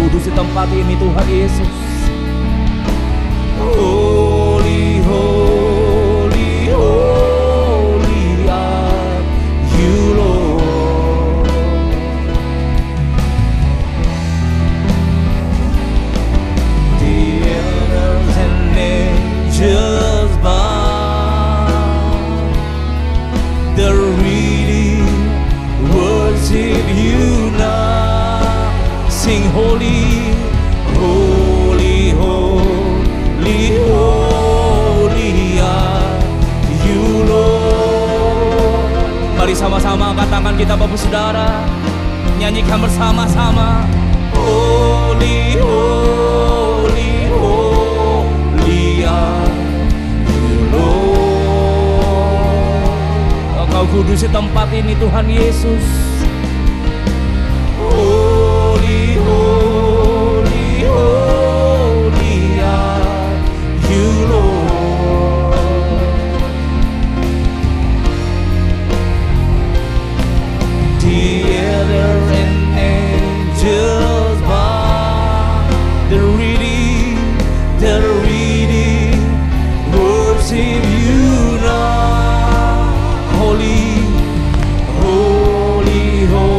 kudus di tempat ini, Tuhan Yesus. Holy, holy, holy are you, Lord. The elders and angels bow, the reading worship you now. Sing holy, holy, holy, holy are you, Lord. Mari sama-sama angkat tangan kita Bapak Saudara, nyanyikan bersama-sama. Holy, holy, holy are you, Lord. Kau kudus di tempat ini, Tuhan Yesus. Holy, holy, holy are you, Lord. The elders and angels bow, the reading, worship you now. Holy, holy, holy.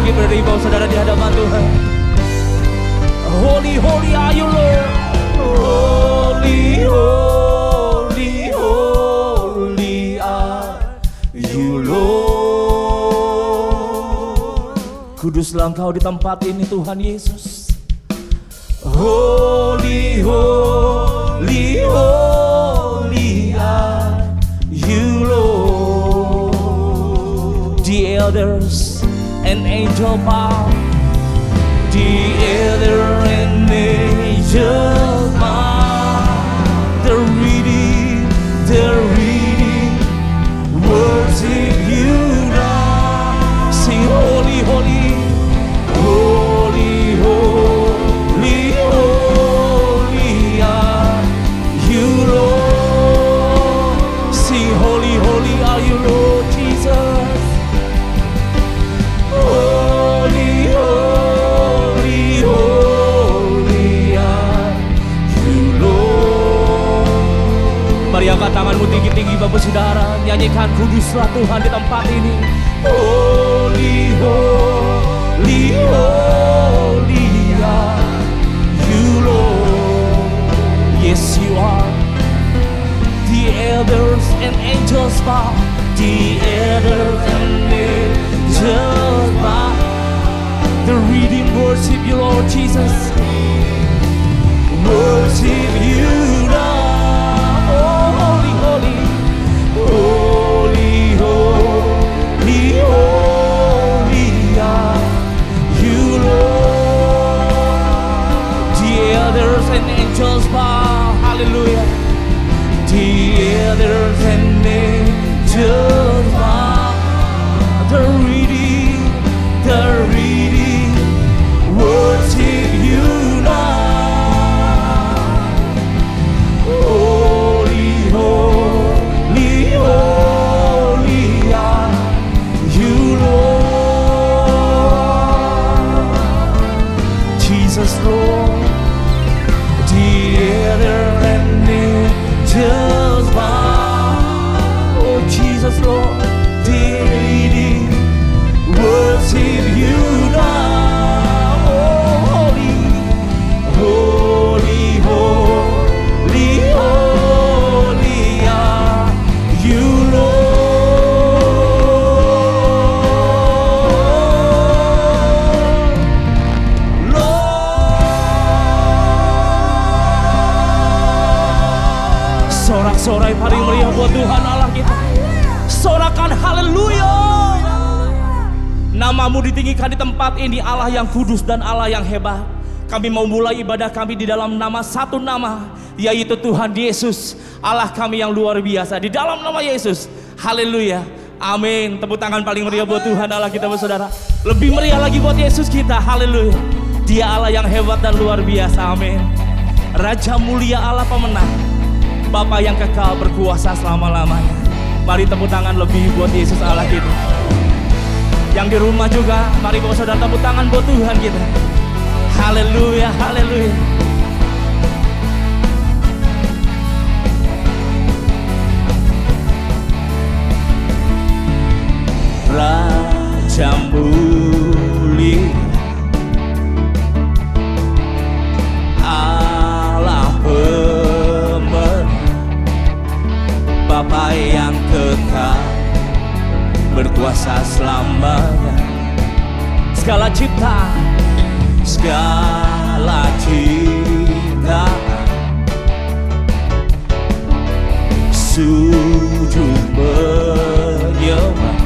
Bagi berdiri bawah saudara di hadapan Tuhan. Holy, holy are you, Lord. Holy, holy, holy are you, Lord. Kuduslah Engkau di tempat ini, Tuhan Yesus. Holy, holy, holy are you, Lord. The elders and angel bow, the elder and angel bow, the reading, worship you now. Sing holy, holy, holy, holy, holy are you, Lord. Sing holy, holy are you, Lord Jesus. Angkat tanganmu tinggi-tinggi Bapak Saudara, nyanyikan kuduslah Tuhan di tempat ini. Holy, holy, holy are you, Lord. Yes, you are. The elders and angels bow, the elders and angels bow, the reading worship you, Lord Jesus. Worship you now. Holy, holy, holy are you, Lord. The elders and angels bow, hallelujah. The elders and angels bow, the reading, worship you now. Holy, holy. Lord, the elder and angels bow. Oh Jesus, Lord, the reading worship you now. Oh holy, holy, holy, holy are you, Lord. Sorak-sorai paling meriah buat Tuhan Allah kita. Sorakan haleluya. Namamu ditinggikan di tempat ini, Allah yang kudus dan Allah yang hebat. Kami mau mulai ibadah kami di dalam nama, satu nama, yaitu Tuhan Yesus, Allah kami yang luar biasa. Di dalam nama Yesus, haleluya, amin. Tepuk tangan paling meriah buat Tuhan Allah kita bersaudara. Lebih meriah lagi buat Yesus kita, haleluya. Dia Allah yang hebat dan luar biasa, amin. Raja mulia Allah pemenang, Bapa yang kekal berkuasa selama-lamanya. Mari tepuk tangan lebih buat Yesus Allah kita. Yang di rumah juga, mari bapak saudara tepuk tangan buat Tuhan kita. Haleluya, haleluya. Raja mulia, Allah pemenang, Bapa yang kekal, berkuasa selamanya. Segala ciptaan sujud menyembah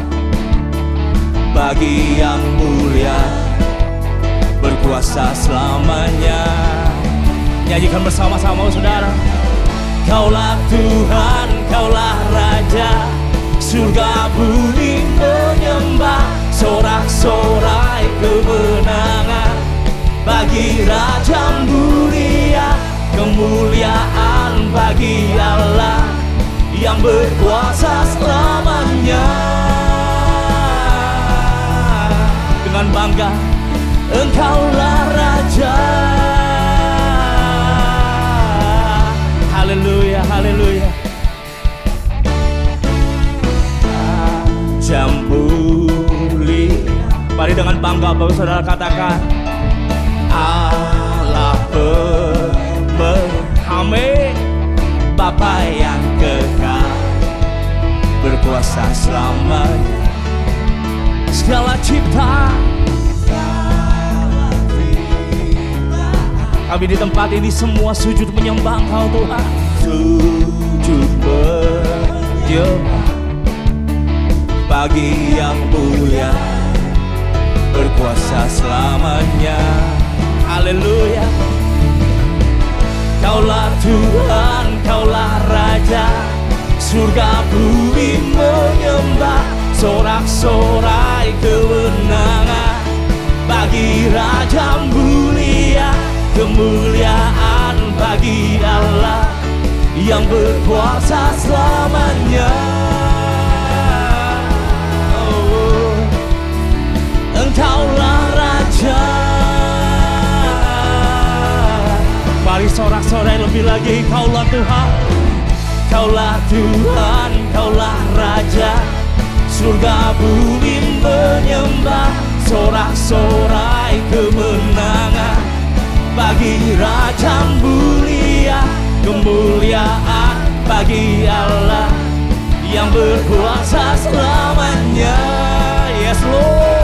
bagi yang mulia, berkuasa selamanya. Nyanyikan bersama-sama saudara. Kaulah Tuhan, Kaulah Raja, surga bumi menyembah, sorak-sorai kemenangan bagi Raja mulia, kemuliaan bagi Allah yang berkuasa selamanya. Dengan bangga, Engkaulah Raja. Haleluya, haleluya. Jambuli. Mari dengan bangga bapak saudara katakan, Allah Amin. Bapa yang kekal, berkuasa selamanya. Segala ciptaan, kami di tempat ini semua sujud menyembah Engkau Tuhan. Sujud menyembah bagi yang mulia, berkuasa selamanya. Haleluya. Kaulah Tuhan, Kaulah Raja, surga bumi menyembah, sorak-sorai kemenangan bagi Raja mulia, kemuliaan bagi Allah yang berkuasa selamanya. Engkaulah Raja. Mari sorak-sorai lebih lagi. Kaulah Tuhan, Kaulah Tuhan, Kaulah Raja, surga bumi menyembah, sorak-sorai kemenangan bagi Raja mulia, kemuliaan bagi Allah yang berkuasa selamanya. Yes Lord,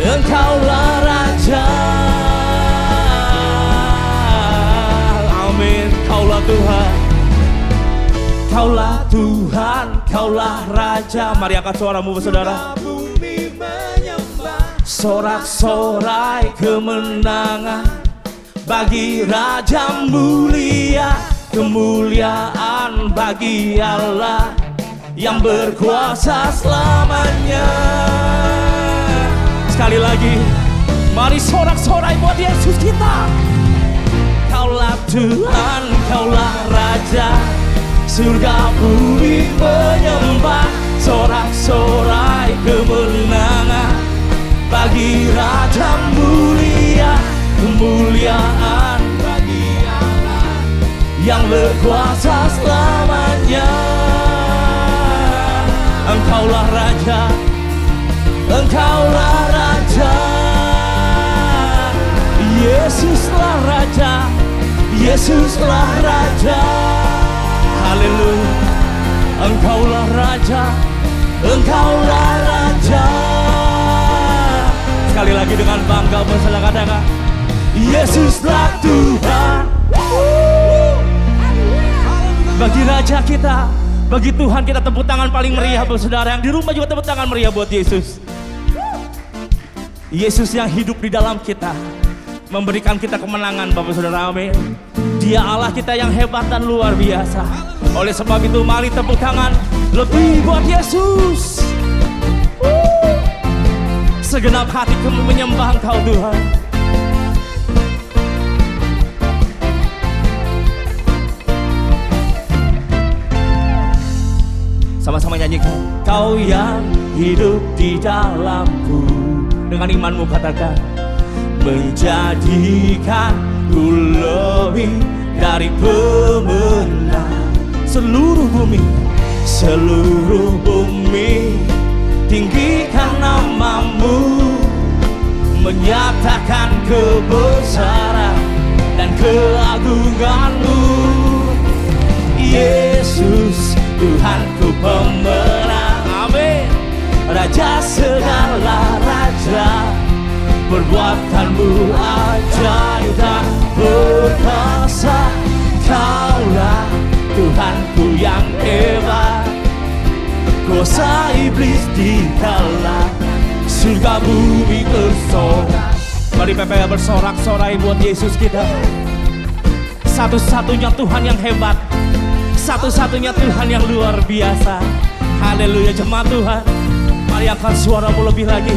Engkaulah Raja. Amin. Kaulah Tuhan, Kaulah Tuhan, Kaulah Raja. Mari angkat suaramu saudara. Sorak-sorai kemenangan bagi Raja mulia, kemuliaan bagi Allah yang berkuasa selamanya. Sekali lagi, mari sorak-sorai buat Yesus kita. Kaulah Tuhan, Kaulah Raja, surga bumi menyembah, sorak-sorai kemenangan bagi Raja mulia, kemuliaan bagi Allah yang berkuasa selamanya. Engkaulah Raja, Engkaulah Raja, Yesuslah Raja, Yesuslah Raja. Haleluya. Engkaulah Raja, Engkaulah Raja. Sekali lagi dengan bangga bersalah katakan, Yesuslah Tuhan. Bagi Raja kita, bagi Tuhan kita tepuk tangan paling meriah buat saudara. Yang di rumah juga tepuk tangan meriah buat Yesus. Yesus yang hidup di dalam kita memberikan kita kemenangan bapak saudara. Amin. Dia Allah kita yang hebat dan luar biasa. Oleh sebab itu mari tepuk tangan lebih buat Yesus. Segenap hati kami menyembah Engkau Tuhan. milik Kau yang hidup di dalamku. Dengan imanmu katakan, menjadikanku lebih dari pemenang. Seluruh bumi tinggikan namamu, menyatakan kebesaran dan keagunganmu. Yesus Tuhanku pemenang, amin. Raja segala raja, perbuatanmu ajaib dan perkasa. Kaulah Tuhanku yang hebat, kuasa iblis ditolak, surga bumi bersorak. Mari PPL bersorak-sorai buat Yesus kita, satu-satunya Tuhan yang hebat, satu-satunya Tuhan yang luar biasa. Haleluya jemaat Tuhan, mari angkat suaramu lebih lagi.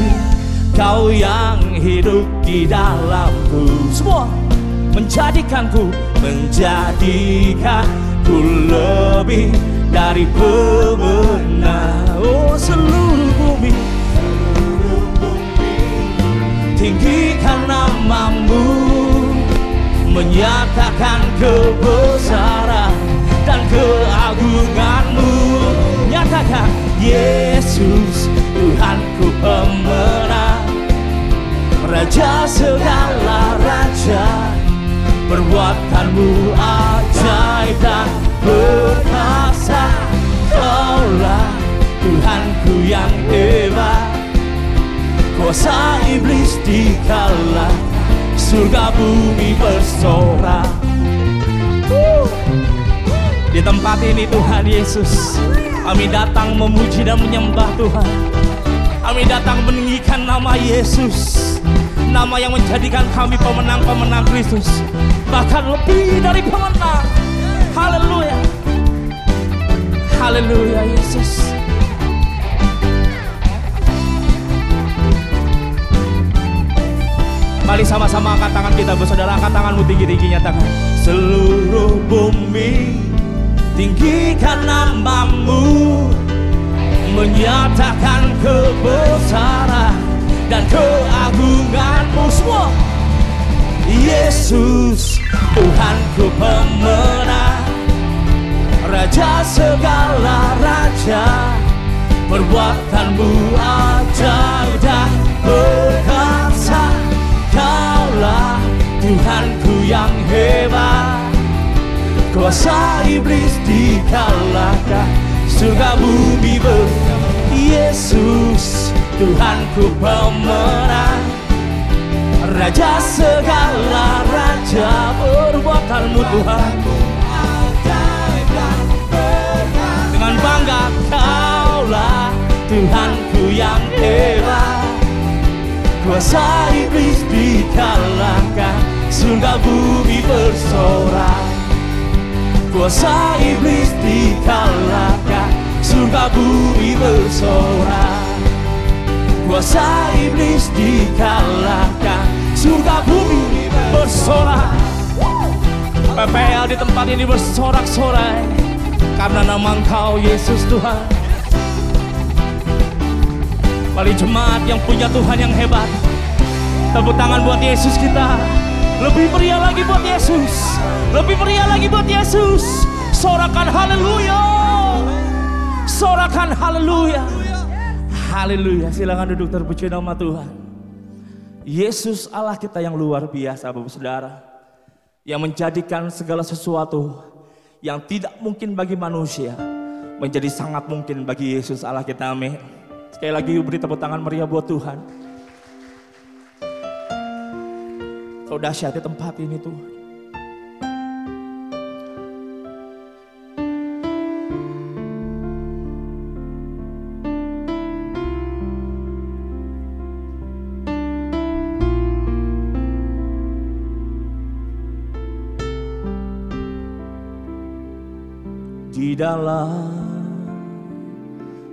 Kau yang hidup di dalamku, semua menjadikanku lebih dari pemenang. Oh, seluruh bumi tinggikan namamu, menyatakan kebesaran dan keagunganmu. Nyatakan, Yesus Tuhanku pemenang, Raja segala raja, perbuatanmu ajaib dan perkasa. Kaulah Tuhanku yang hebat, kuasa iblis dikalah, surga bumi bersorak. Di tempat ini Tuhan Yesus, kami datang memuji dan menyembah Tuhan. Kami datang meninggikan nama Yesus, nama yang menjadikan kami pemenang-pemenang Kristus, bahkan lebih dari pemenang. Haleluya, haleluya Yesus. Mari sama-sama angkat tangan kita, bersaudara, angkat tanganmu tinggi-tingginya. Tangan seluruh bumi tinggikan namamu, menyatakan kebesaran dan keagunganmu. Semua Yesus Tuhanku pemenang, Raja segala raja, perbuatanmu ajaib dan perkasa. Kaulah Tuhanku yang hebat, kuasa iblis dikalahkan, surga bumi berkata. Yesus Tuhanku pemenang, Raja segala raja, perbuatanmu Tuhan ajaib dan perkasa. Dengan bangga, Kaulah Tuhanku yang hebat, kuasa iblis dikalahkan, surga bumi bersorak. Kuasa iblis dikalahkan, surga bumi bersorak. Kuasa iblis dikalahkan, surga bumi bersorak. PPL di tempat ini bersorak-sorai karena nama Engkau Yesus Tuhan. Mari jemaat yang punya Tuhan yang hebat, tepuk tangan buat Yesus kita. Lebih meriah lagi buat Yesus, lebih meriah lagi buat Yesus. Sorakan haleluya, sorakan haleluya, haleluya. Silakan duduk, terpuji nama Tuhan. Yesus Allah kita yang luar biasa Bapak Saudara, yang menjadikan segala sesuatu yang tidak mungkin bagi manusia menjadi sangat mungkin bagi Yesus Allah kita, amin. Sekali lagi beri tepuk tangan meriah buat Tuhan. Kau dahsyat di tempat ini Tuhan. Di dalam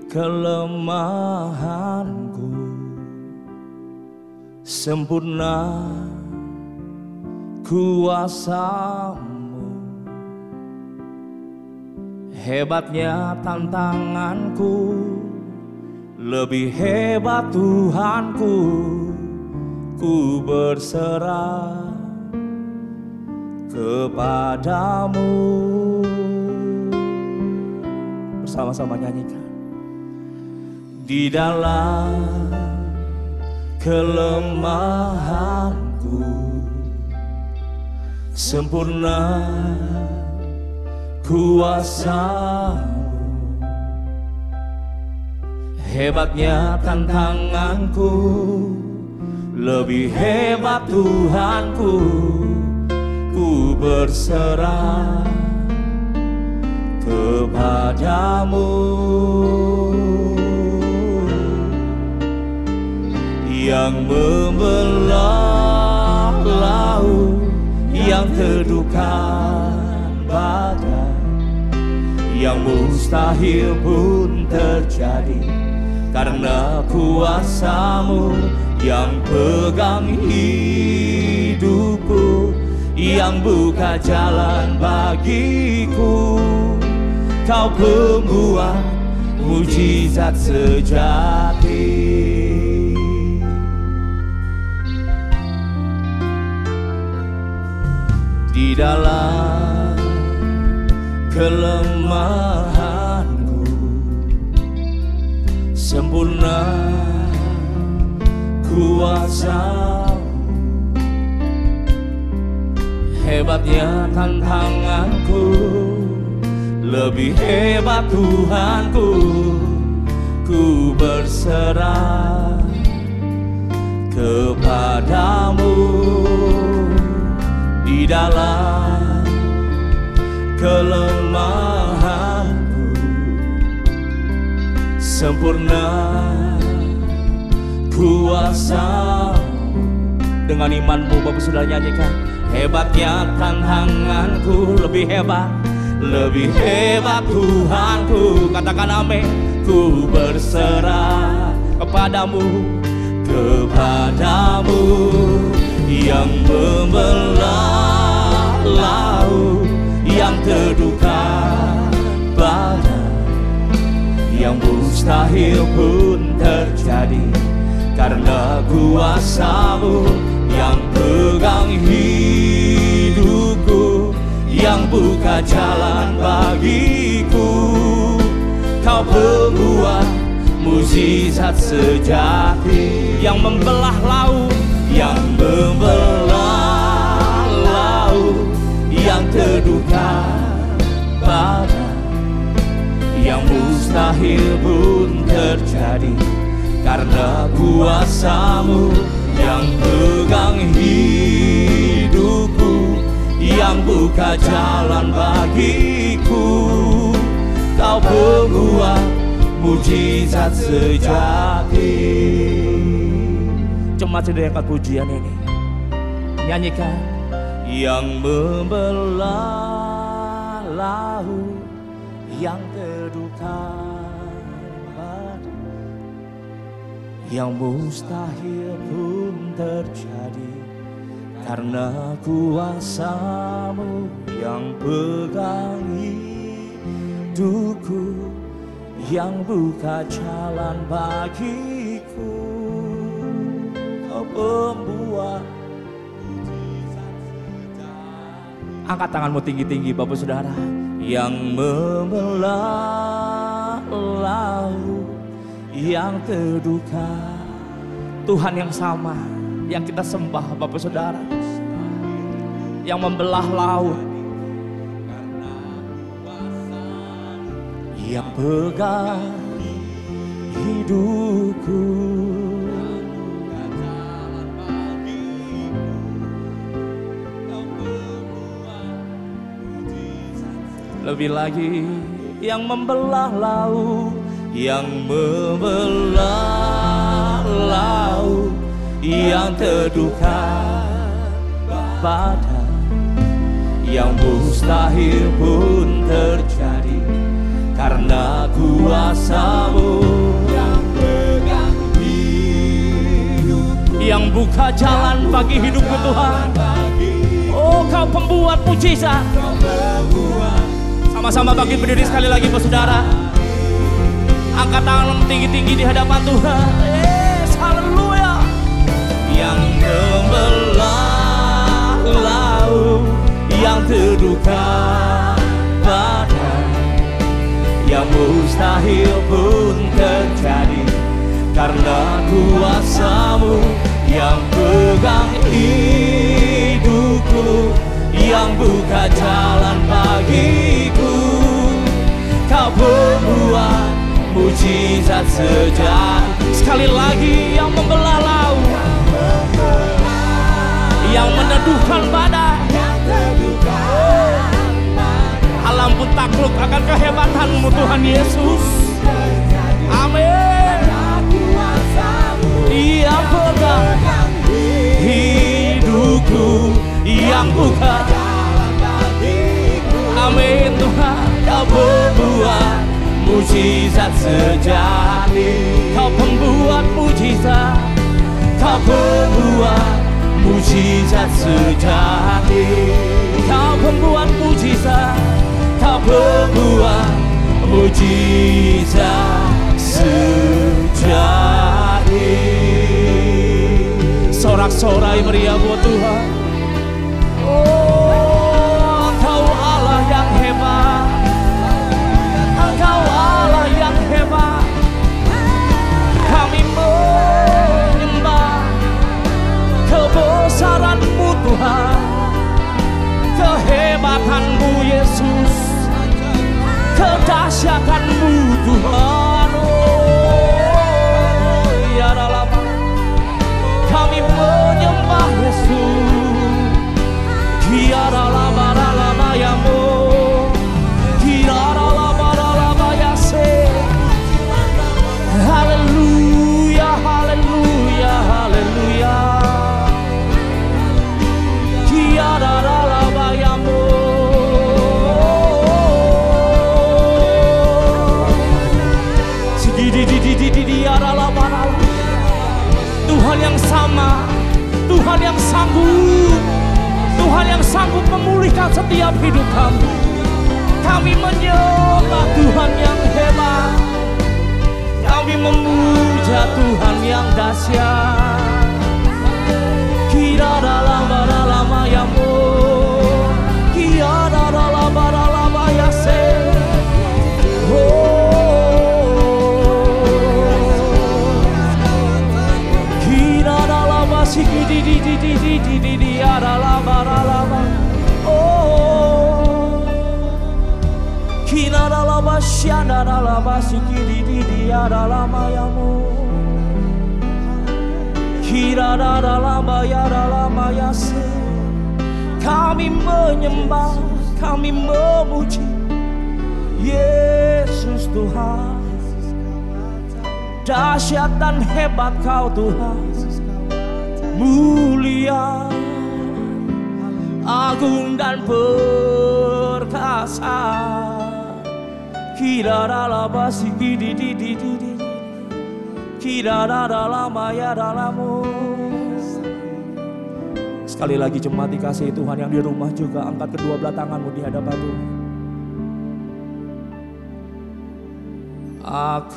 kelemahanku, sempurna kuasamu, hebatnya tantanganku, lebih hebat Tuhanku, ku berserah kepadamu. Bersama-sama nyanyikan. Di dalam kelemahanku sempurna kuasamu, hebatnya tantanganku, lebih hebat Tuhanku, ku berserah kepadamu. Yang membelah laut, yang teduhkan badai, yang mustahil pun terjadi, karena kuasamu yang pegang hidupku, yang buka jalan bagiku. Kau pembuat mujizat sejati. Di dalam kelemahanku sempurna kuasamu, hebatnya tantanganku, lebih hebat Tuhanku, ku berserah kepadamu. Di dalam kelemahanku sempurna kuasamu. Dengan imanmu Bapak sudah nyanyikan, hebatnya tantanganku, lebih hebat, lebih hebat Tuhanku. Katakan amin. Ku berserah kepadamu, kepadamu. Yang membelah laut, yang teduhkan badai, yang mustahil pun terjadi, karena kuasamu yang pegang hidupku, yang buka jalan bagiku. Kau pembuat mujizat sejati. Yang membelah laut, yang membelah laut, yang teduhkan badai, yang mustahil pun terjadi, karena kuasamu yang pegang hidupku, yang buka jalan bagiku. Kau pembuat mujizat sejati. Cuma sederhana pujian ini, nyanyikan. Yang membelah laut, yang teduhkan badai, yang mustahil pun terjadi, karena kuasamu yang pegang hidupku, yang buka jalan bagiku. Pembuat mujizat sejati. Angkat tanganmu tinggi-tinggi Bapak Saudara. Yang membelah laut, yang teduhkan, Tuhan yang sama yang kita sembah Bapak Saudara. Yang membelah laut, yang pegang hidupku, lebih lagi. Yang membelah laut, yang membelah laut, yang teduhkan badai, yang mustahil pun terjadi, karena kuasamu yang pegang hidupku, yang buka jalan bagi hidupku. Tuhan, oh, Kau pembuat mujizat. Sama-sama bangkit berdiri sekali lagi, saudara. Angkat tangan tinggi-tinggi di hadapan Tuhan. Yes, haleluya. Yang gembelah laut, yang terduka badai, yang mustahil pun terjadi karena kuasamu yang pegang hidupku, yang buka jalan bagiku. Kau berbuat mujizat sejati. Sekali lagi, yang membelah laut, yang meneduhkan badai, alam pun takluk akan kehebatanmu, Tuhan Yesus. Amin. Yang pegang hidupku, yang buka jalan bagiku. Amin, Tuhan. Kau berbuat mujizat sejati. Kau pembuat mujizat, kau pembuat mujizat sejati. Kau pembuat mujizat, kau pembuat mujizat sejati. Sorak-sorai meriah buat Tuhan. Oh, Engkau Allah yang hebat, Engkau Allah yang hebat. Kami menyembah kebesaran-Mu Tuhan, kehebatan-Mu Yesus, kedahsyatan-Mu Tuhan. Oh, ya Ralapa, kami menyembah Yesus. Ya Ralapa, Ralapa Yamu. Haleluya, haleluya, haleluya. Tiada lalabayamu. Tiada lalabayamu. Tuhan yang sama, Tuhan yang sanggup, Tuhan yang sanggup memulihkan setiap hidup kamu. Kami menyembah Tuhan yang hebat. Kami memuja Tuhan yang dahsyat. Kira dalam lama yang mul, kira dalam lama yang sel. Kira dalam si di lama. Kira dalam masya dalam sikiri di dalam ayamu. Kira dalam ya dalam ayase. Kami menyembah, kami memuji Yesus Tuhan. Dahsyat dan hebat Kau Tuhan, mulia, agung dan perkasa. Kira dalam sikit di, kira dalam ya dalammu. Sekali lagi jemaat dikasihi Tuhan yang di rumah juga, angkat kedua belah tanganmu di hadapan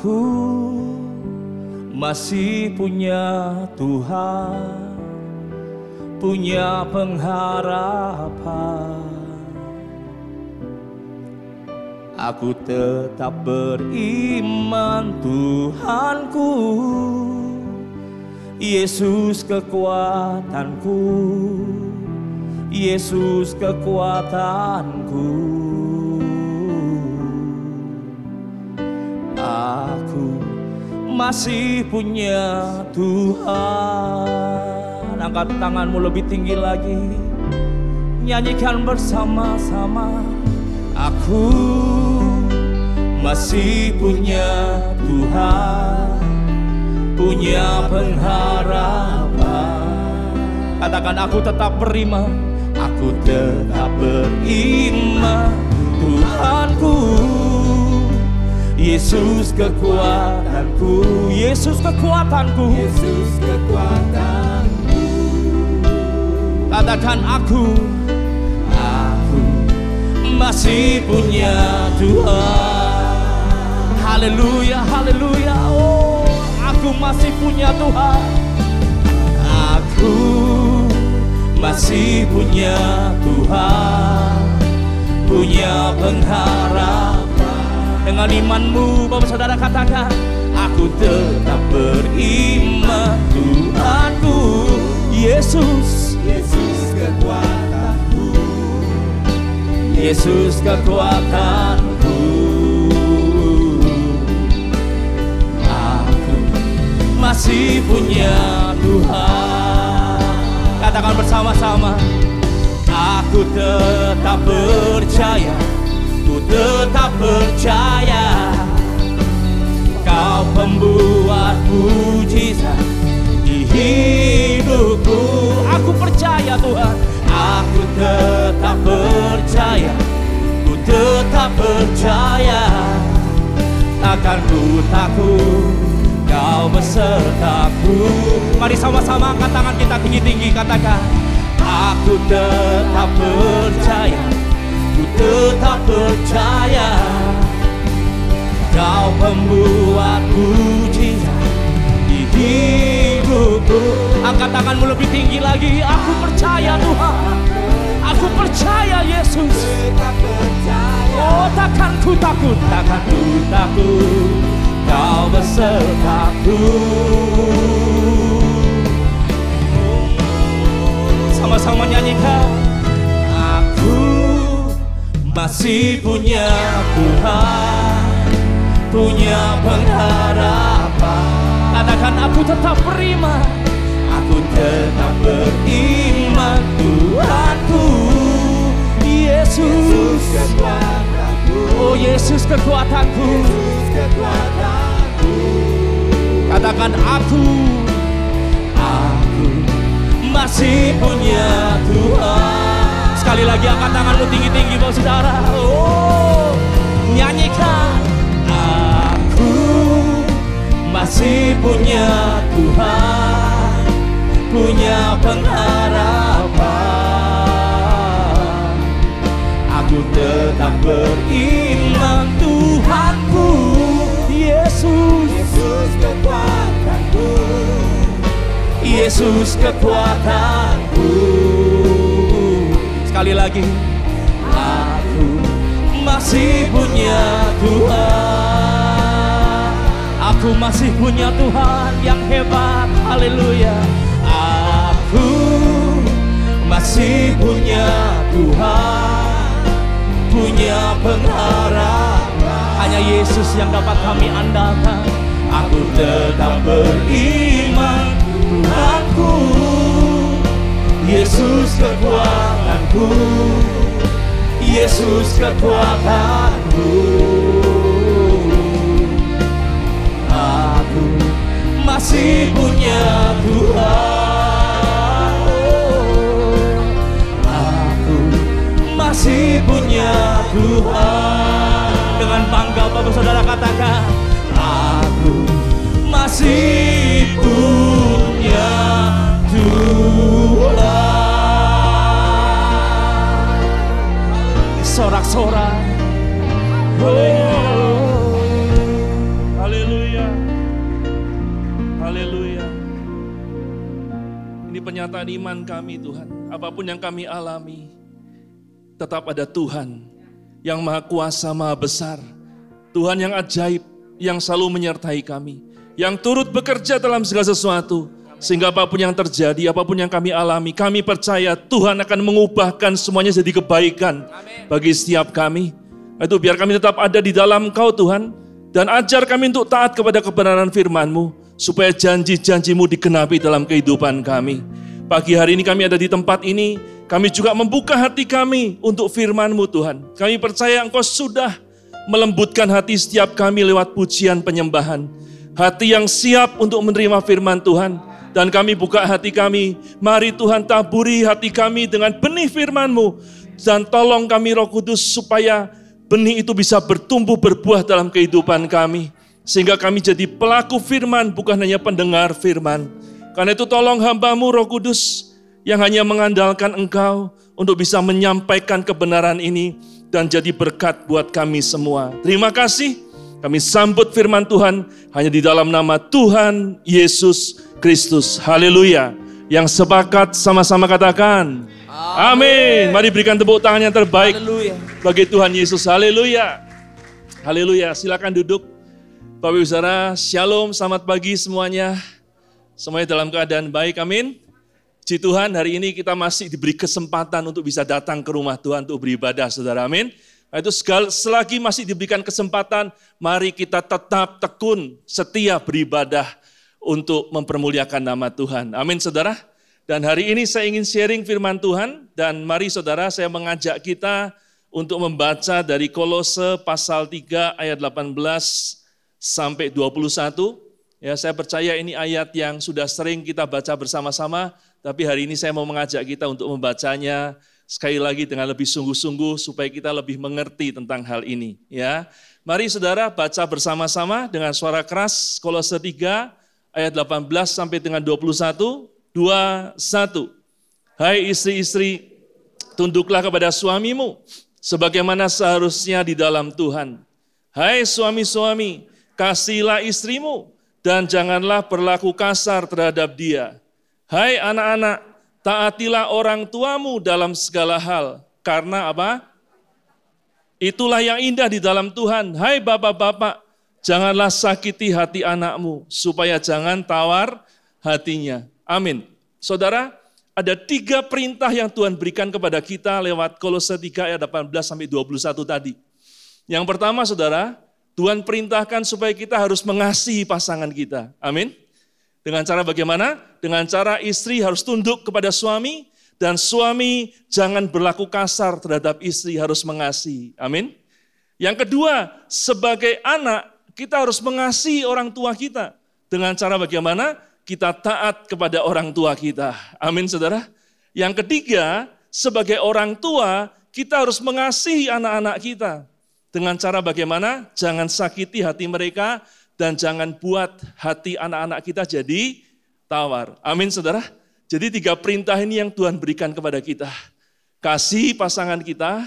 Tuhan. Aku masih punya Tuhan, punya pengharapan. Aku tetap beriman, Tuhanku, Yesus kekuatanku, Yesus kekuatanku. Aku masih punya Tuhan. Angkat tanganmu lebih tinggi lagi, nyanyikan bersama-sama. Aku masih punya Tuhan, punya pengharapan. Katakan, aku tetap beriman, aku tetap beriman, Tuhanku, Yesus kekuatanku, Yesus kekuatanku, Yesus kekuatanku. Katakan, aku masih masih punya Tuhan. Haleluya, haleluya. Oh, aku masih punya Tuhan. Aku masih punya Tuhan, punya pengharapan. Dengan imanmu, Bapak Saudara, katakan, aku tetap beriman. Tuhanku Yesus, Yesus kekuatanku, Yesus kekuatanku. Aku masih punya Tuhan. Katakan bersama-sama, aku tetap percaya, ku tetap percaya, Kau pembuat mujizat di hidupku. Aku percaya Tuhan, aku tetap percaya, ku tetap percaya, takkan ku takut, Kau besertaku. Mari sama-sama angkat tangan kita tinggi-tinggi, katakan, aku tetap percaya, ku tetap percaya, Kau pembuat mujizat di hidupku. Angkat tanganmu lebih tinggi lagi. Aku percaya Tuhan, aku percaya Yesus. Oh, takkan ku takut, takkan ku takut, Kau besertaku. Sama-sama nyanyikan, aku masih punya Tuhan, punya pengharapan. Katakan, aku tetap beriman, aku tetap beriman. Tuhanku Yesus, oh Yesus kekuatanku. Katakan, aku masih punya Tuhan. Sekali lagi angkat tanganmu tinggi-tinggi, Bapak Saudara. Oh, nyanyikan, masih punya Tuhan, punya pengharapan. Aku tetap beriman, Tuhanku Yesus, Yesus kekuatanku, Yesus kekuatanku. Sekali lagi, aku masih punya Tuhan, aku masih punya Tuhan yang hebat. Haleluya. Aku masih punya Tuhan, punya pengharapan. Hanya Yesus yang dapat kami andalkan. Aku tetap beriman, Tuhanku Yesus kekuatanku, Yesus kekuatanku. Masih punya Tuhan, aku masih punya Tuhan. Dengan bangga Bapak Saudara katakan, aku masih punya Tuhan. Sorak-sorak, oh. Haleluya. Ini penyataan iman kami, Tuhan. Apapun yang kami alami, tetap ada Tuhan yang Maha Kuasa, Maha Besar. Tuhan yang ajaib, yang selalu menyertai kami, yang turut bekerja dalam segala sesuatu. Sehingga apapun yang terjadi, apapun yang kami alami, kami percaya Tuhan akan mengubahkan semuanya jadi kebaikan. Amin. Bagi setiap kami. Itu biar kami tetap ada di dalam Kau, Tuhan. Dan ajar kami untuk taat kepada kebenaran firman-Mu, supaya janji-janji-Mu digenapi dalam kehidupan kami. Pagi hari ini kami ada di tempat ini, kami juga membuka hati kami untuk firman-Mu, Tuhan. Kami percaya Engkau sudah melembutkan hati setiap kami lewat pujian penyembahan. Hati yang siap untuk menerima firman Tuhan. Dan kami buka hati kami, mari Tuhan taburi hati kami dengan benih firman-Mu. Dan tolong kami Roh Kudus supaya benih itu bisa bertumbuh berbuah dalam kehidupan kami. Sehingga kami jadi pelaku firman, bukan hanya pendengar firman. Karena itu tolong hamba-Mu Roh Kudus yang hanya mengandalkan Engkau untuk bisa menyampaikan kebenaran ini. dan jadi berkat buat kami semua. Terima kasih, kami sambut firman Tuhan hanya di dalam nama Tuhan Yesus Kristus. Haleluya. Yang sepakat sama-sama katakan, amin. Mari berikan tepuk tangan yang terbaik bagi Tuhan Yesus. Haleluya. Haleluya, silakan duduk. Bapak Ibu Saudara, shalom, selamat pagi semuanya. Semuanya dalam keadaan baik, amin. Puji Tuhan, hari ini kita masih diberi kesempatan untuk bisa datang ke rumah Tuhan untuk beribadah, saudara, amin. Nah, itu selagi masih diberikan kesempatan, mari kita tetap tekun, setia beribadah untuk mempermuliakan nama Tuhan. Amin, saudara. Dan hari ini saya ingin sharing firman Tuhan, dan mari saudara, saya mengajak kita untuk membaca dari Kolose pasal 3 ayat 18 sampai 21. Ya, saya percaya ini ayat yang sudah sering kita baca bersama-sama, tapi hari ini saya mau mengajak kita untuk membacanya sekali lagi dengan lebih sungguh-sungguh supaya kita lebih mengerti tentang hal ini, ya. Mari saudara baca bersama-sama dengan suara keras Kolose 3 ayat 18 sampai dengan 21. 21. Hai istri-istri, tunduklah kepada suamimu sebagaimana seharusnya di dalam Tuhan. Hai suami-suami, kasihilah istrimu, dan janganlah berlaku kasar terhadap dia. Hai anak-anak, taatilah orang tuamu dalam segala hal. Karena apa? Itulah yang indah di dalam Tuhan. Hai bapak-bapak, janganlah sakiti hati anakmu, supaya jangan tawar hatinya. Amin. Saudara, ada 3 perintah yang Tuhan berikan kepada kita lewat Kolose 3 ayat 18-21 tadi. Yang pertama, saudara, Tuhan perintahkan supaya kita harus mengasihi pasangan kita. Amin. Dengan cara bagaimana? Dengan cara istri harus tunduk kepada suami, dan suami jangan berlaku kasar terhadap istri, harus mengasihi. Amin. Yang kedua, sebagai anak kita harus mengasihi orang tua kita. Dengan cara bagaimana? Kita taat kepada orang tua kita. Amin, saudara. Yang ketiga, sebagai orang tua kita harus mengasihi anak-anak kita. Dengan cara bagaimana? Jangan sakiti hati mereka dan jangan buat hati anak-anak kita jadi tawar. Amin, saudara. Jadi 3 perintah ini yang Tuhan berikan kepada kita. Kasihi pasangan kita,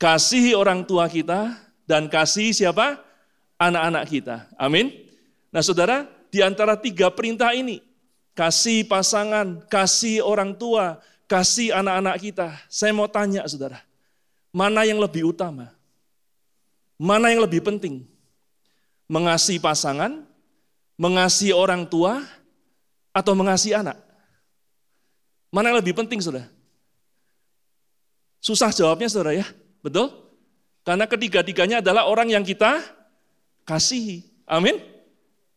kasihi orang tua kita, dan kasihi siapa? Anak-anak kita. Amin. Nah, saudara, di antara 3 perintah ini, kasihi pasangan, kasihi orang tua, kasihi anak-anak kita. Saya mau tanya, saudara, mana yang lebih utama? Mana yang lebih penting? Mengasihi pasangan, mengasihi orang tua, atau mengasihi anak? Mana yang lebih penting, saudara? Susah jawabnya, saudara, ya? Betul? Karena ketiga-tiganya adalah orang yang kita kasihi. Amin?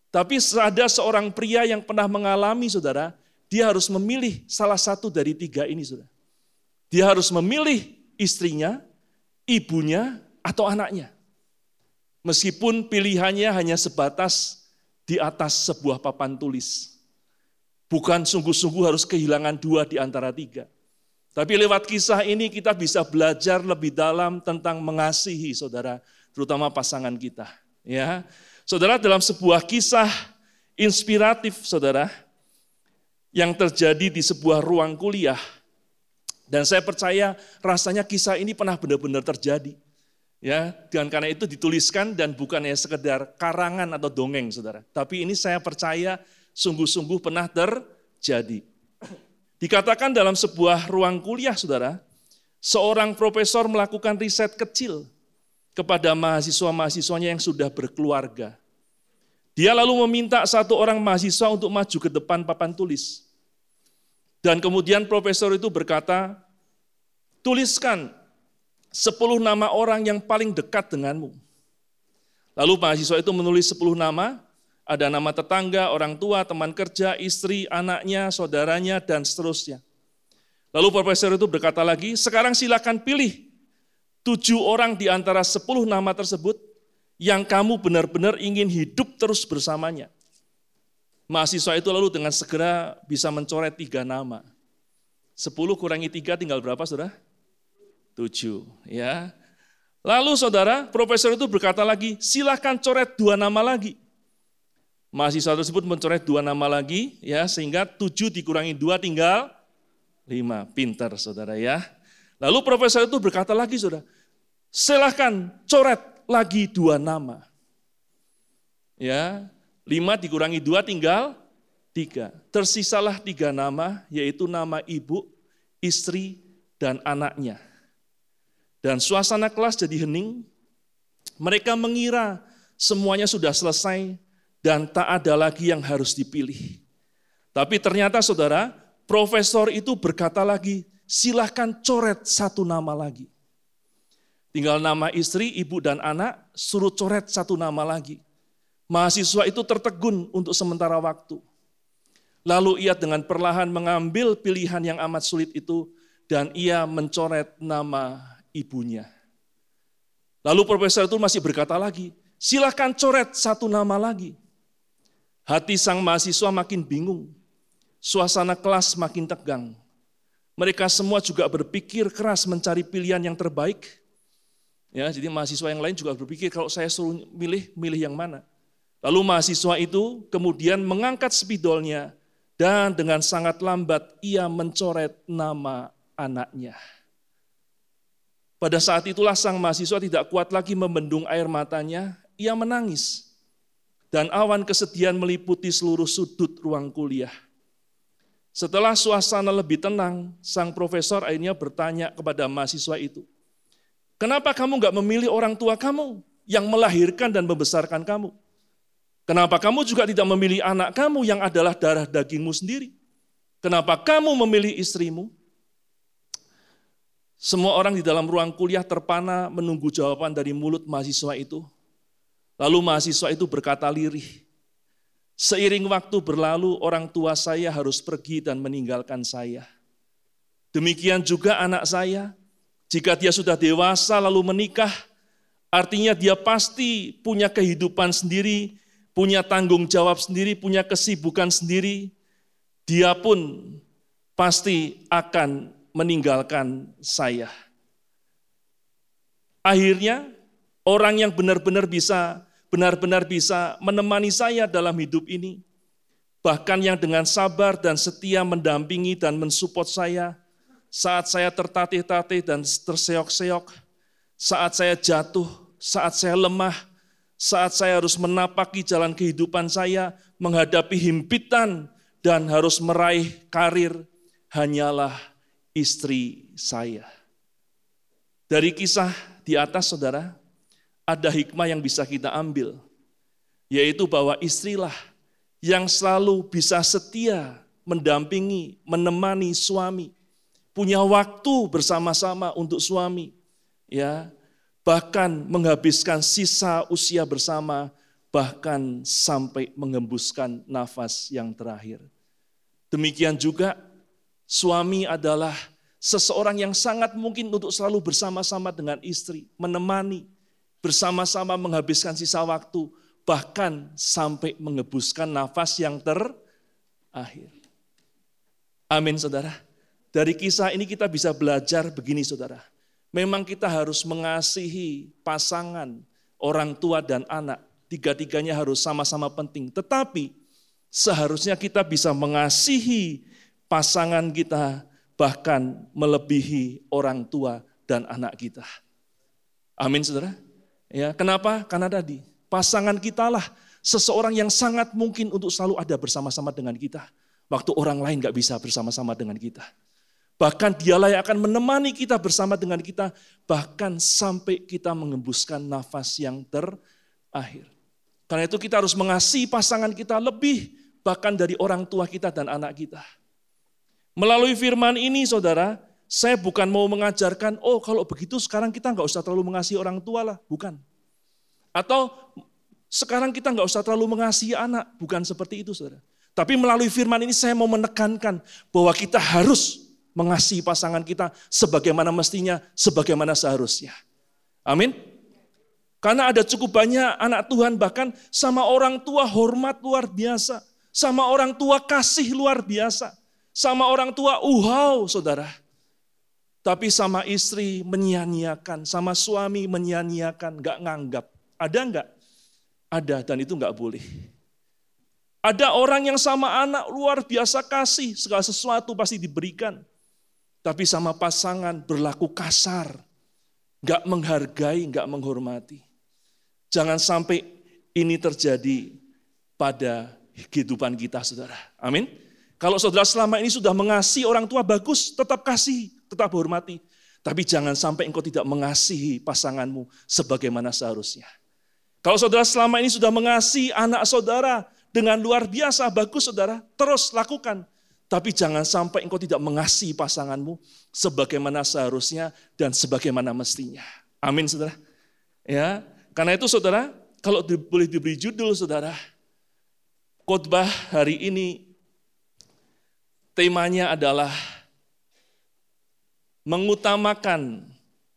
Tapi ada seorang pria yang pernah mengalami, saudara, dia harus memilih salah satu dari 3 ini, saudara. Dia harus memilih istrinya, ibunya, atau anaknya. Meskipun pilihannya hanya sebatas di atas sebuah papan tulis. Bukan sungguh-sungguh harus kehilangan 2 di antara 3. Tapi lewat kisah ini kita bisa belajar lebih dalam tentang mengasihi, saudara, terutama pasangan kita. Ya, saudara, dalam sebuah kisah inspiratif, saudara, yang terjadi di sebuah ruang kuliah, dan saya percaya rasanya kisah ini pernah benar-benar terjadi. Ya, dan karena itu dituliskan dan bukannya sekedar karangan atau dongeng, saudara. Tapi ini saya percaya sungguh-sungguh pernah terjadi. Dikatakan dalam sebuah ruang kuliah, saudara, seorang profesor melakukan riset kecil kepada mahasiswa-mahasiswanya yang sudah berkeluarga. Dia lalu meminta 1 orang mahasiswa untuk maju ke depan papan tulis. Dan kemudian profesor itu berkata, tuliskan 10 nama orang yang paling dekat denganmu. Lalu mahasiswa itu menulis 10 nama, ada nama tetangga, orang tua, teman kerja, istri, anaknya, saudaranya, dan seterusnya. Lalu profesor itu berkata lagi, sekarang silakan pilih 7 orang di antara 10 nama tersebut yang kamu benar-benar ingin hidup terus bersamanya. Mahasiswa itu lalu dengan segera bisa mencoret 3 nama. 10 - 3 tinggal berapa, saudara? 7, ya. Lalu saudara, profesor itu berkata lagi, silakan coret 2 nama lagi. Mahasiswa tersebut mencoret 2 nama lagi, ya, sehingga 7 - 2 tinggal 5. Pinter, saudara, ya. Lalu profesor itu berkata lagi, saudara, silahkan coret lagi dua nama. Ya, 5 dikurangi 2 tinggal 3. Tersisalah 3 nama, yaitu nama ibu, istri, dan anaknya. Dan suasana kelas jadi hening. Mereka mengira semuanya sudah selesai dan tak ada lagi yang harus dipilih. Tapi ternyata saudara, profesor itu berkata lagi, silahkan coret satu nama lagi. Tinggal nama istri, ibu, dan anak, suruh coret satu nama lagi. Mahasiswa itu tertegun untuk sementara waktu. Lalu ia dengan perlahan mengambil pilihan yang amat sulit itu dan ia mencoret nama ibunya. Lalu profesor itu masih berkata lagi, silahkan coret satu nama lagi. Hati sang mahasiswa makin bingung, suasana kelas makin tegang. Mereka semua juga berpikir keras mencari pilihan yang terbaik. Ya, jadi mahasiswa yang lain juga berpikir, kalau saya suruh milih yang mana. Lalu mahasiswa itu kemudian mengangkat spidolnya dan dengan sangat lambat ia mencoret nama anaknya. Pada saat itulah sang mahasiswa tidak kuat lagi membendung air matanya, ia menangis. Dan awan kesedihan meliputi seluruh sudut ruang kuliah. Setelah suasana lebih tenang, sang profesor akhirnya bertanya kepada mahasiswa itu, kenapa kamu gak memilih orang tua kamu yang melahirkan dan membesarkan kamu? Kenapa kamu juga tidak memilih anak kamu yang adalah darah dagingmu sendiri? Kenapa kamu memilih istrimu? Semua orang di dalam ruang kuliah terpana menunggu jawaban dari mulut mahasiswa itu. Lalu mahasiswa itu berkata lirih, seiring waktu berlalu orang tua saya harus pergi dan meninggalkan saya. Demikian juga anak saya, jika dia sudah dewasa lalu menikah, artinya dia pasti punya kehidupan sendiri, punya tanggung jawab sendiri, punya kesibukan sendiri, dia pun pasti akan meninggalkan saya. Akhirnya orang yang benar-benar bisa menemani saya dalam hidup ini, bahkan yang dengan sabar dan setia mendampingi dan mensupport saya saat saya tertatih-tatih dan terseok-seok, saat saya jatuh, saat saya lemah, saat saya harus menapaki jalan kehidupan saya, menghadapi himpitan dan harus meraih karir, hanyalah istri saya. Dari kisah di atas saudara, ada hikmah yang bisa kita ambil, yaitu bahwa istrilah yang selalu bisa setia mendampingi, menemani suami, punya waktu bersama-sama untuk suami, ya, bahkan menghabiskan sisa usia bersama, bahkan sampai mengembuskan nafas yang terakhir. Demikian juga suami adalah seseorang yang sangat mungkin untuk selalu bersama-sama dengan istri, menemani, bersama-sama menghabiskan sisa waktu, bahkan sampai mengebuskan nafas yang terakhir. Amin, saudara. Dari kisah ini kita bisa belajar begini, saudara. Memang kita harus mengasihi pasangan, orang tua dan anak. Tiga-tiganya harus sama-sama penting. Tetapi seharusnya kita bisa mengasihi pasangan kita bahkan melebihi orang tua dan anak kita. Amin, saudara. Ya, kenapa? Karena tadi pasangan kitalah seseorang yang sangat mungkin untuk selalu ada bersama-sama dengan kita. Waktu orang lain nggak bisa bersama-sama dengan kita. Bahkan dialah yang akan menemani kita bersama dengan kita, bahkan sampai kita mengembuskan nafas yang terakhir. Karena itu kita harus mengasihi pasangan kita lebih bahkan dari orang tua kita dan anak kita. Melalui firman ini saudara, saya bukan mau mengajarkan, oh kalau begitu sekarang kita nggak usah terlalu mengasihi orang tua lah, bukan. Atau sekarang kita nggak usah terlalu mengasihi anak, bukan seperti itu saudara. Tapi melalui firman ini saya mau menekankan bahwa kita harus mengasihi pasangan kita sebagaimana mestinya, sebagaimana seharusnya. Amin. Karena ada cukup banyak anak Tuhan bahkan sama orang tua hormat luar biasa, sama orang tua kasih luar biasa. Sama orang tua uhau, saudara. Tapi sama istri menyia-nyiakan, sama suami menyia-nyiakan, enggak nganggap. Ada enggak? Ada, dan itu enggak boleh. Ada orang yang sama anak luar biasa kasih, segala sesuatu pasti diberikan. Tapi sama pasangan berlaku kasar, nggak menghargai, nggak menghormati. Jangan sampai ini terjadi pada kehidupan kita, saudara. Amin. Kalau saudara selama ini sudah mengasihi orang tua, bagus, tetap kasih, tetap hormati. Tapi jangan sampai engkau tidak mengasihi pasanganmu sebagaimana seharusnya. Kalau saudara selama ini sudah mengasihi anak saudara dengan luar biasa, bagus saudara, terus lakukan. Tapi jangan sampai engkau tidak mengasihi pasanganmu sebagaimana seharusnya dan sebagaimana mestinya. Amin, saudara. Ya, karena itu saudara, kalau boleh diberi judul saudara, khotbah hari ini temanya adalah mengutamakan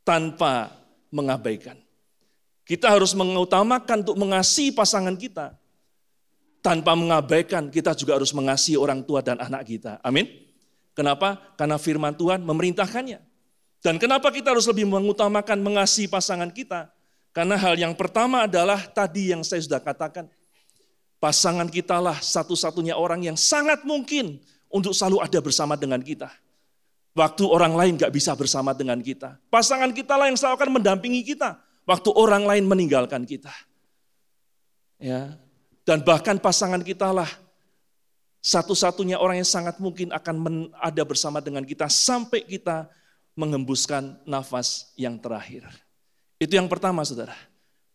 tanpa mengabaikan. Kita harus mengutamakan untuk mengasihi pasangan kita. Tanpa mengabaikan, kita juga harus mengasihi orang tua dan anak kita. Amin. Kenapa? Karena firman Tuhan memerintahkannya. Dan kenapa kita harus lebih mengutamakan mengasihi pasangan kita? Karena hal yang pertama adalah tadi yang saya sudah katakan. Pasangan kitalah satu-satunya orang yang sangat mungkin untuk selalu ada bersama dengan kita. Waktu orang lain gak bisa bersama dengan kita. Pasangan kitalah yang selalu akan mendampingi kita. Waktu orang lain meninggalkan kita. Ya. Dan bahkan pasangan kitalah satu-satunya orang yang sangat mungkin akan ada bersama dengan kita sampai kita menghembuskan nafas yang terakhir. Itu yang pertama, saudara.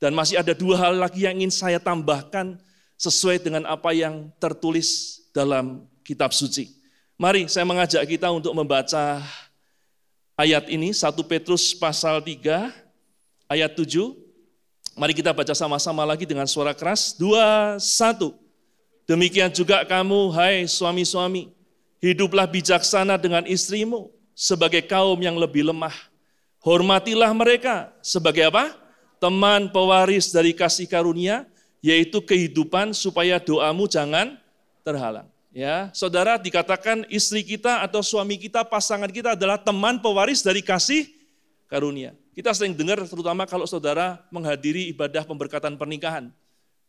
Dan masih ada dua hal lagi yang ingin saya tambahkan sesuai dengan apa yang tertulis dalam kitab suci. Mari saya mengajak kita untuk membaca ayat ini, 1 Petrus pasal 3 ayat 7. Mari kita baca sama-sama lagi dengan suara keras. 2, 1. Demikian juga kamu, hai suami-suami, hiduplah bijaksana dengan istrimu sebagai kaum yang lebih lemah. Hormatilah mereka sebagai apa? Teman pewaris dari kasih karunia, yaitu kehidupan, supaya doamu jangan terhalang. Ya, saudara, dikatakan istri kita atau suami kita, pasangan kita adalah teman pewaris dari kasih karunia. Kita sering dengar, terutama kalau saudara menghadiri ibadah pemberkatan pernikahan.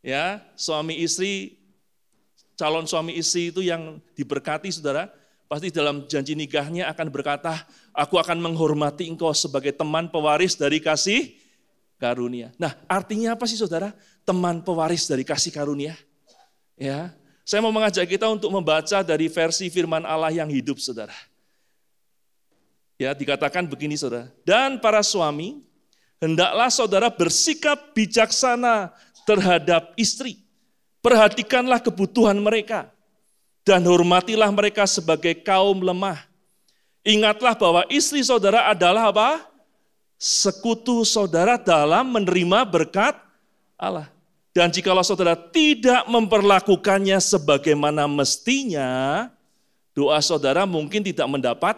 Ya, suami istri, calon suami istri itu yang diberkati saudara, pasti dalam janji nikahnya akan berkata, aku akan menghormati engkau sebagai teman pewaris dari kasih karunia. Nah, artinya apa sih saudara? Teman pewaris dari kasih karunia. Ya, saya mau mengajak kita untuk membaca dari versi firman Allah yang hidup saudara. Ya, dikatakan begini saudara, dan para suami, hendaklah saudara bersikap bijaksana terhadap istri. Perhatikanlah kebutuhan mereka, dan hormatilah mereka sebagai kaum lemah. Ingatlah bahwa istri saudara adalah apa? Sekutu saudara dalam menerima berkat Allah. Dan jikalau saudara tidak memperlakukannya sebagaimana mestinya, doa saudara mungkin tidak mendapat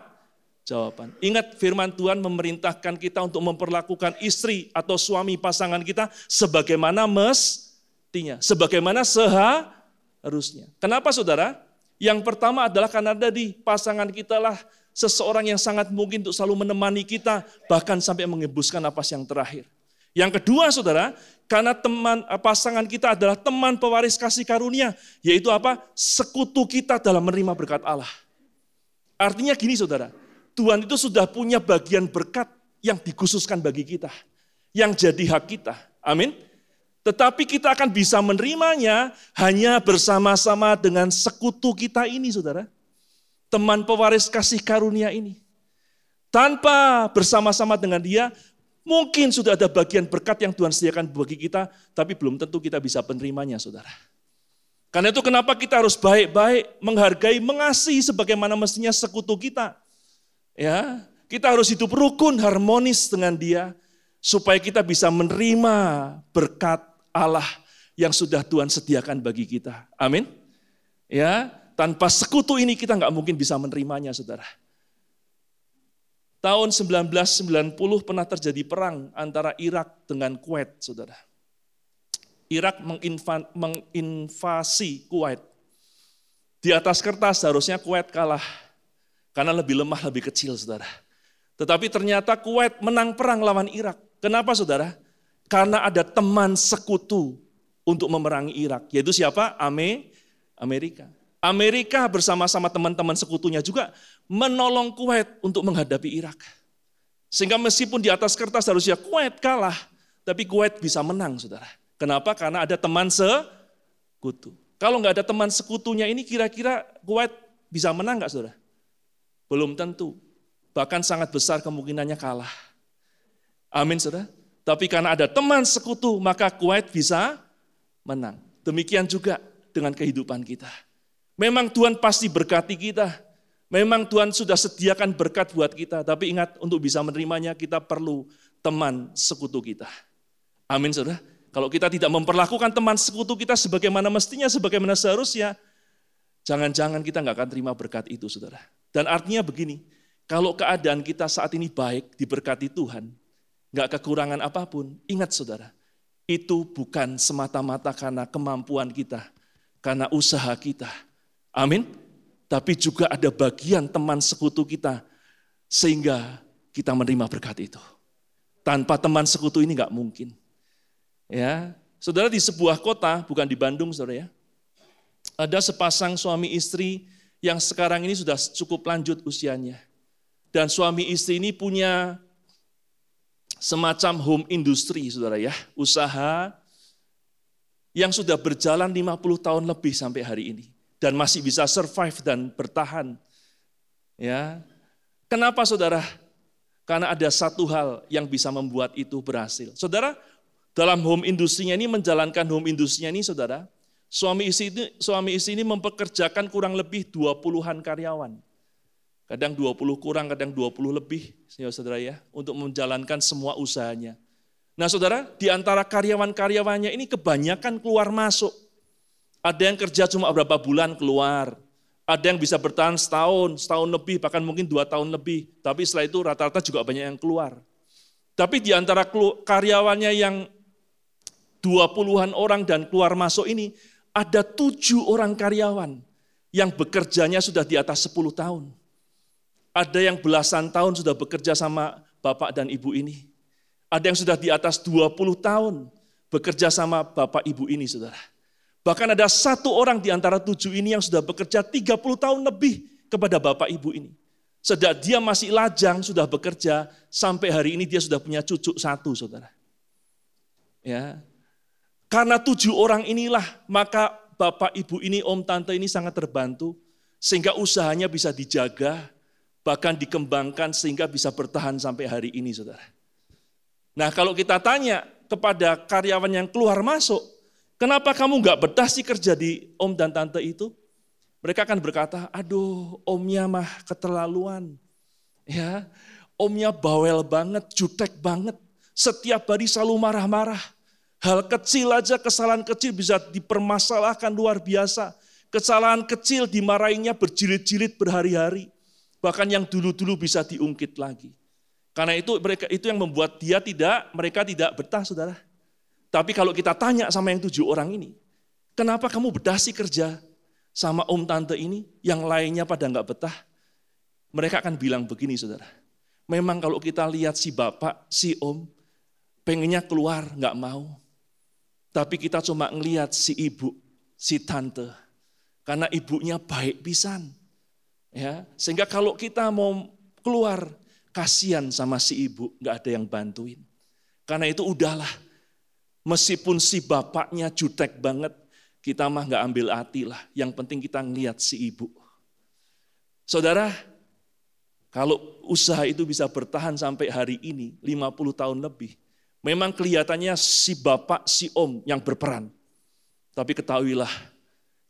jawaban. Ingat, firman Tuhan memerintahkan kita untuk memperlakukan istri atau suami pasangan kita sebagaimana mestinya, sebagaimana seharusnya. Kenapa saudara? Yang pertama adalah karena tadi pasangan kita lah seseorang yang sangat mungkin untuk selalu menemani kita, bahkan sampai menghembuskan napas yang terakhir. Yang kedua saudara, karena pasangan kita adalah teman pewaris kasih karunia, yaitu apa? Sekutu kita dalam menerima berkat Allah. Artinya gini saudara, Tuhan itu sudah punya bagian berkat yang dikhususkan bagi kita, yang jadi hak kita. Amin. Tetapi kita akan bisa menerimanya hanya bersama-sama dengan sekutu kita ini, saudara. Teman pewaris kasih karunia ini. Tanpa bersama-sama dengan dia, mungkin sudah ada bagian berkat yang Tuhan sediakan bagi kita, tapi belum tentu kita bisa menerimanya, saudara. Karena itu kenapa kita harus baik-baik menghargai, mengasihi sebagaimana mestinya sekutu kita. Ya, kita harus hidup rukun, harmonis dengan dia, supaya kita bisa menerima berkat Allah yang sudah Tuhan sediakan bagi kita. Amin. Ya, tanpa sekutu ini kita nggak mungkin bisa menerimanya, saudara. Tahun 1990 pernah terjadi perang antara Irak dengan Kuwait, saudara. Irak menginvasi Kuwait. Di atas kertas harusnya Kuwait kalah. Karena lebih lemah, lebih kecil, saudara. Tetapi ternyata Kuwait menang perang lawan Irak. Kenapa, saudara? Karena ada teman sekutu untuk memerangi Irak. Yaitu siapa? Amerika. Amerika bersama-sama teman-teman sekutunya juga menolong Kuwait untuk menghadapi Irak. Sehingga meskipun di atas kertas harusnya Kuwait kalah, tapi Kuwait bisa menang, saudara. Kenapa? Karena ada teman sekutu. Kalau nggak ada teman sekutunya ini, kira-kira Kuwait bisa menang nggak, saudara? Belum tentu. Bahkan sangat besar kemungkinannya kalah. Amin, saudara. Tapi karena ada teman sekutu, maka Kuwait bisa menang. Demikian juga dengan kehidupan kita. Memang Tuhan pasti berkati kita. Memang Tuhan sudah sediakan berkat buat kita, tapi ingat untuk bisa menerimanya kita perlu teman sekutu kita. Amin, saudara. Kalau kita tidak memperlakukan teman sekutu kita sebagaimana mestinya, sebagaimana seharusnya, jangan-jangan kita nggak akan terima berkat itu, saudara. Dan artinya begini, kalau keadaan kita saat ini baik, diberkati Tuhan, nggak kekurangan apapun, ingat saudara, itu bukan semata-mata karena kemampuan kita, karena usaha kita. Amin. Tapi juga ada bagian teman sekutu kita, sehingga kita menerima berkat itu. Tanpa teman sekutu ini nggak mungkin. Ya, saudara, di sebuah kota, bukan di Bandung, saudara ya, ada sepasang suami istri yang sekarang ini sudah cukup lanjut usianya. Dan suami istri ini punya semacam home industry, saudara ya, usaha yang sudah berjalan 50 tahun lebih sampai hari ini. Dan masih bisa survive dan bertahan. Ya. Kenapa, saudara? Karena ada satu hal yang bisa membuat itu berhasil. Saudara, dalam home industrinya ini, menjalankan home industrinya ini, saudara, suami istri ini mempekerjakan kurang lebih 20-an karyawan. Kadang 20 kurang, kadang 20 lebih, saudara ya, untuk menjalankan semua usahanya. Nah, saudara, di antara karyawan-karyawannya ini kebanyakan keluar masuk. Ada yang kerja cuma beberapa bulan keluar, ada yang bisa bertahan setahun lebih, bahkan mungkin 2 tahun lebih, tapi setelah itu rata-rata juga banyak yang keluar. Tapi di antara karyawannya yang 20-an orang dan keluar masuk ini, ada 7 orang karyawan yang bekerjanya sudah di atas 10 tahun. Ada yang belasan tahun sudah bekerja sama bapak dan ibu ini. Ada yang sudah di atas 20 tahun bekerja sama bapak ibu ini, saudara. Bahkan ada 1 orang di antara 7 ini yang sudah bekerja 30 tahun lebih kepada bapak ibu ini. Sejak dia masih lajang sudah bekerja, sampai hari ini dia sudah punya cucu 1, saudara. Ya. Karena 7 orang inilah, maka bapak ibu ini, om tante ini sangat terbantu, sehingga usahanya bisa dijaga, bahkan dikembangkan sehingga bisa bertahan sampai hari ini, saudara. Nah, kalau kita tanya kepada karyawan yang keluar masuk, kenapa kamu gak betah sih kerja di om dan tante itu? Mereka akan berkata, aduh, omnya mah keterlaluan. Ya, omnya bawel banget, jutek banget. Setiap hari selalu marah-marah. Hal kecil aja, kesalahan kecil bisa dipermasalahkan luar biasa. Kesalahan kecil dimarahinnya berjilid-jilid berhari-hari. Bahkan yang dulu-dulu bisa diungkit lagi. Karena itu itu yang membuat mereka tidak betah, saudara. Tapi kalau kita tanya sama yang 7 orang ini, kenapa kamu betah sih kerja sama om tante ini, yang lainnya pada enggak betah? Mereka akan bilang begini, saudara. Memang kalau kita lihat si bapak, si om, pengennya keluar, enggak mau. Tapi kita cuma ngelihat si ibu, si tante. Karena ibunya baik pisan. Ya, sehingga kalau kita mau keluar, kasihan sama si ibu, enggak ada yang bantuin. Karena itu udahlah. Meskipun si bapaknya jutek banget, kita mah gak ambil hati lah. Yang penting kita ngelihat si ibu. Saudara, kalau usaha itu bisa bertahan sampai hari ini, 50 tahun lebih, memang kelihatannya si bapak, si om yang berperan. Tapi ketahuilah,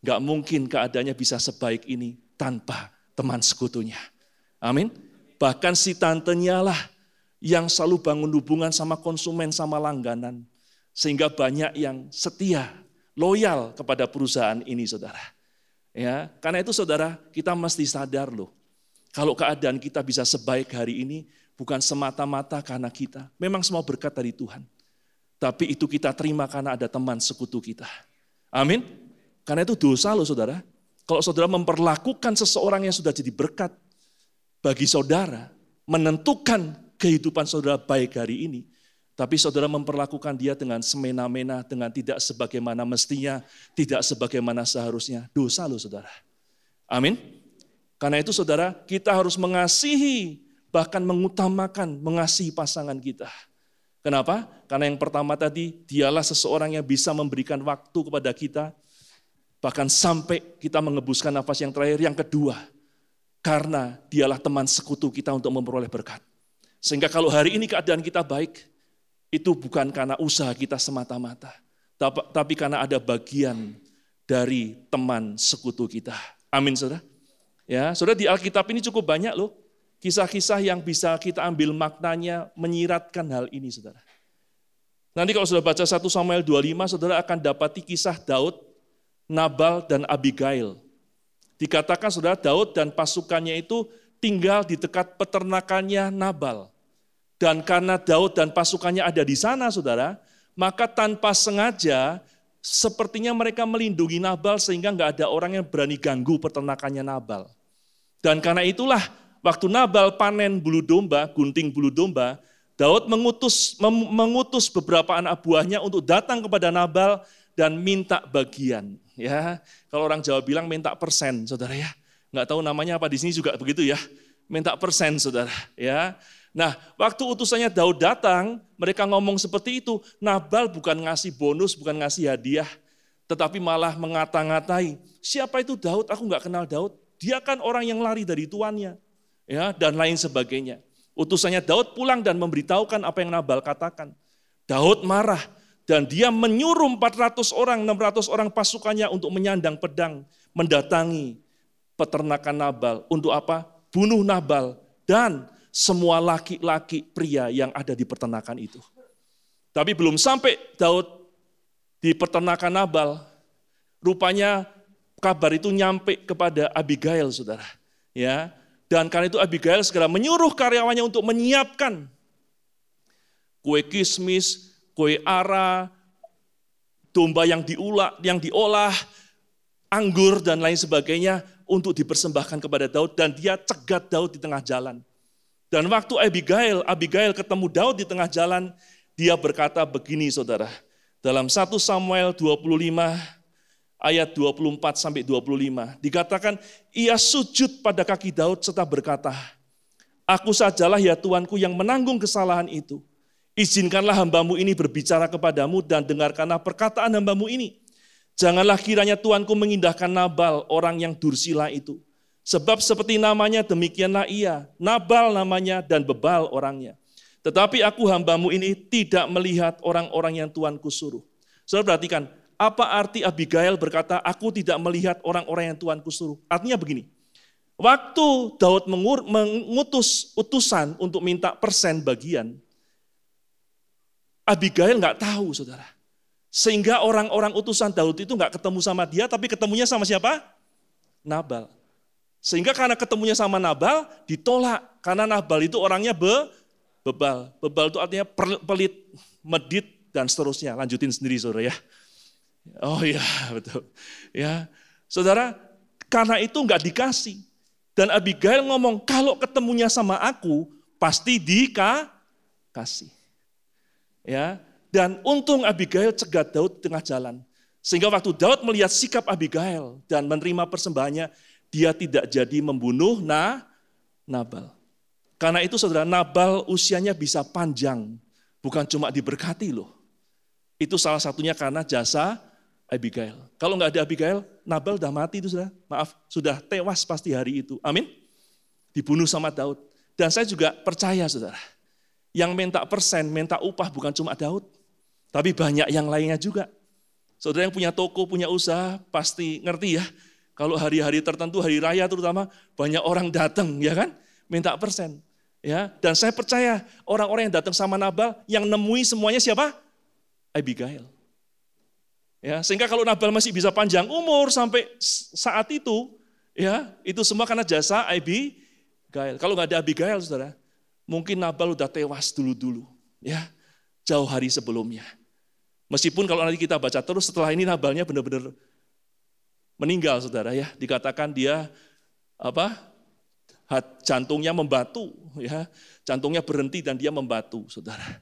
gak mungkin keadaannya bisa sebaik ini tanpa teman sekutunya. Amin. Bahkan si tantenya lah yang selalu bangun hubungan sama konsumen, sama langganan. Sehingga banyak yang setia, loyal kepada perusahaan ini, saudara. Ya, karena itu, saudara, kita mesti sadar loh, kalau keadaan kita bisa sebaik hari ini, bukan semata-mata karena kita. Memang semua berkat dari Tuhan. Tapi itu kita terima karena ada teman sekutu kita. Amin. Karena itu dosa loh, saudara. Kalau saudara memperlakukan seseorang yang sudah jadi berkat bagi saudara, menentukan kehidupan saudara baik hari ini, tapi saudara memperlakukan dia dengan semena-mena, dengan tidak sebagaimana mestinya, tidak sebagaimana seharusnya. Dosa loh, saudara. Amin. Karena itu, saudara, kita harus mengasihi bahkan mengutamakan mengasihi pasangan kita. Kenapa? Karena yang pertama tadi, dialah seseorang yang bisa memberikan waktu kepada kita, bahkan sampai kita mengebuskan nafas yang terakhir. Yang kedua, karena dialah teman sekutu kita untuk memperoleh berkat. Sehingga kalau hari ini keadaan kita baik, itu bukan karena usaha kita semata-mata, tapi karena ada bagian dari teman sekutu kita. Amin, saudara. Ya, saudara, di Alkitab ini cukup banyak loh kisah-kisah yang bisa kita ambil maknanya, menyiratkan hal ini, saudara. Nanti kalau sudah baca 1 Samuel 25, saudara akan dapati kisah Daud, Nabal, dan Abigail. Dikatakan saudara, Daud dan pasukannya itu tinggal di dekat peternakannya Nabal. Dan karena Daud dan pasukannya ada di sana, saudara, maka tanpa sengaja sepertinya mereka melindungi Nabal sehingga nggak ada orang yang berani ganggu peternakannya Nabal. Dan karena itulah waktu Nabal panen bulu domba, gunting bulu domba, Daud mengutus beberapa anak buahnya untuk datang kepada Nabal dan minta bagian. Ya, kalau orang Jawa bilang minta persen, saudara ya. Enggak tahu namanya apa di sini juga begitu ya. Minta persen, saudara. Ya. Nah, waktu utusannya Daud datang, mereka ngomong seperti itu. Nabal bukan ngasih bonus, bukan ngasih hadiah, tetapi malah mengata-ngatai. Siapa itu Daud? Aku enggak kenal Daud. Dia kan orang yang lari dari tuannya. Ya, dan lain sebagainya. Utusannya Daud pulang dan memberitahukan apa yang Nabal katakan. Daud marah dan dia menyuruh 400 orang, 600 orang pasukannya untuk menyandang pedang, mendatangi peternakan Nabal. Untuk apa? Bunuh Nabal dan semua laki-laki pria yang ada di peternakan itu. Tapi belum sampai Daud di peternakan Nabal, rupanya kabar itu nyampe kepada Abigail, saudara. Ya. Dan karena itu Abigail segera menyuruh karyawannya untuk menyiapkan kue kismis, kue ara, domba yang diolah, anggur dan lain sebagainya untuk dipersembahkan kepada Daud. Dan dia cegat Daud di tengah jalan. Dan waktu Abigail ketemu Daud di tengah jalan, dia berkata begini, saudara. Dalam 1 Samuel 25 ayat 24 sampai 25, dikatakan ia sujud pada kaki Daud serta berkata, "Aku sajalah ya Tuanku yang menanggung kesalahan itu. Izinkanlah hambamu ini berbicara kepadamu dan dengarkanlah perkataan hambamu ini. Janganlah kiranya Tuanku mengindahkan Nabal, orang yang dursila itu. Sebab seperti namanya demikianlah ia, Nabal namanya dan bebal orangnya. Tetapi aku hambamu ini tidak melihat orang-orang yang Tuanku suruh." Saudara perhatikan, apa arti Abigail berkata, aku tidak melihat orang-orang yang Tuanku suruh? Artinya begini, waktu Daud mengutus utusan untuk minta persen bagian, Abigail gak tahu, saudara. Sehingga orang-orang utusan Daud itu gak ketemu sama dia, tapi ketemunya sama siapa? Nabal. Sehingga karena ketemunya sama Nabal, ditolak. Karena Nabal itu orangnya bebal. Bebal itu artinya pelit, medit, dan seterusnya. Lanjutin sendiri, saudara ya. Oh iya, betul. Ya, saudara, karena itu enggak dikasih. Dan Abigail ngomong, kalau ketemunya sama aku, pasti dikasih. Ya, dan untung Abigail cegat Daud di tengah jalan. Sehingga waktu Daud melihat sikap Abigail dan menerima persembahannya, dia tidak jadi membunuh Nabal. Karena itu saudara, Nabal usianya bisa panjang. Bukan cuma diberkati loh. Itu salah satunya karena jasa Abigail. Kalau enggak ada Abigail, Nabal sudah mati itu sudah. Maaf, sudah tewas pasti hari itu. Amin. Dibunuh sama Daud. Dan saya juga percaya, saudara. Yang minta persen, minta upah bukan cuma Daud, tapi banyak yang lainnya juga. Saudara yang punya toko, punya usaha, pasti ngerti ya. Kalau hari-hari tertentu, hari raya terutama, banyak orang datang, ya kan? Minta persen, ya. Dan saya percaya orang-orang yang datang sama Nabal, yang nemui semuanya siapa? Abigail. Ya, sehingga kalau Nabal masih bisa panjang umur sampai saat itu, ya itu semua karena jasa Abigail. Kalau nggak ada Abigail, saudara, mungkin Nabal udah tewas dulu-dulu, ya jauh hari sebelumnya. Meskipun kalau nanti kita baca terus setelah ini Nabalnya benar-benar meninggal, saudara ya, dikatakan dia jantungnya membatu, ya jantungnya berhenti dan dia membatu, saudara.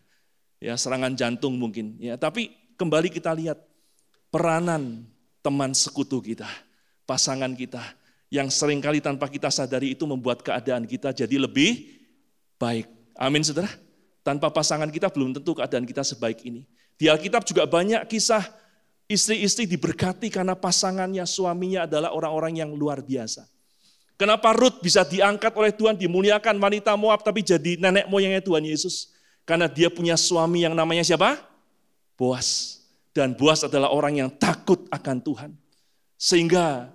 Ya serangan jantung mungkin. Ya, tapi kembali kita lihat peranan teman sekutu kita, pasangan kita, yang seringkali tanpa kita sadari itu membuat keadaan kita jadi lebih baik. Amin, saudara. Tanpa pasangan kita belum tentu keadaan kita sebaik ini. Di Alkitab juga banyak kisah istri-istri diberkati karena pasangannya, suaminya adalah orang-orang yang luar biasa. Kenapa Ruth bisa diangkat oleh Tuhan, dimuliakan wanita Moab, tapi jadi nenek moyangnya Tuhan Yesus? Karena dia punya suami yang namanya siapa? Boaz. Dan Boaz adalah orang yang takut akan Tuhan. Sehingga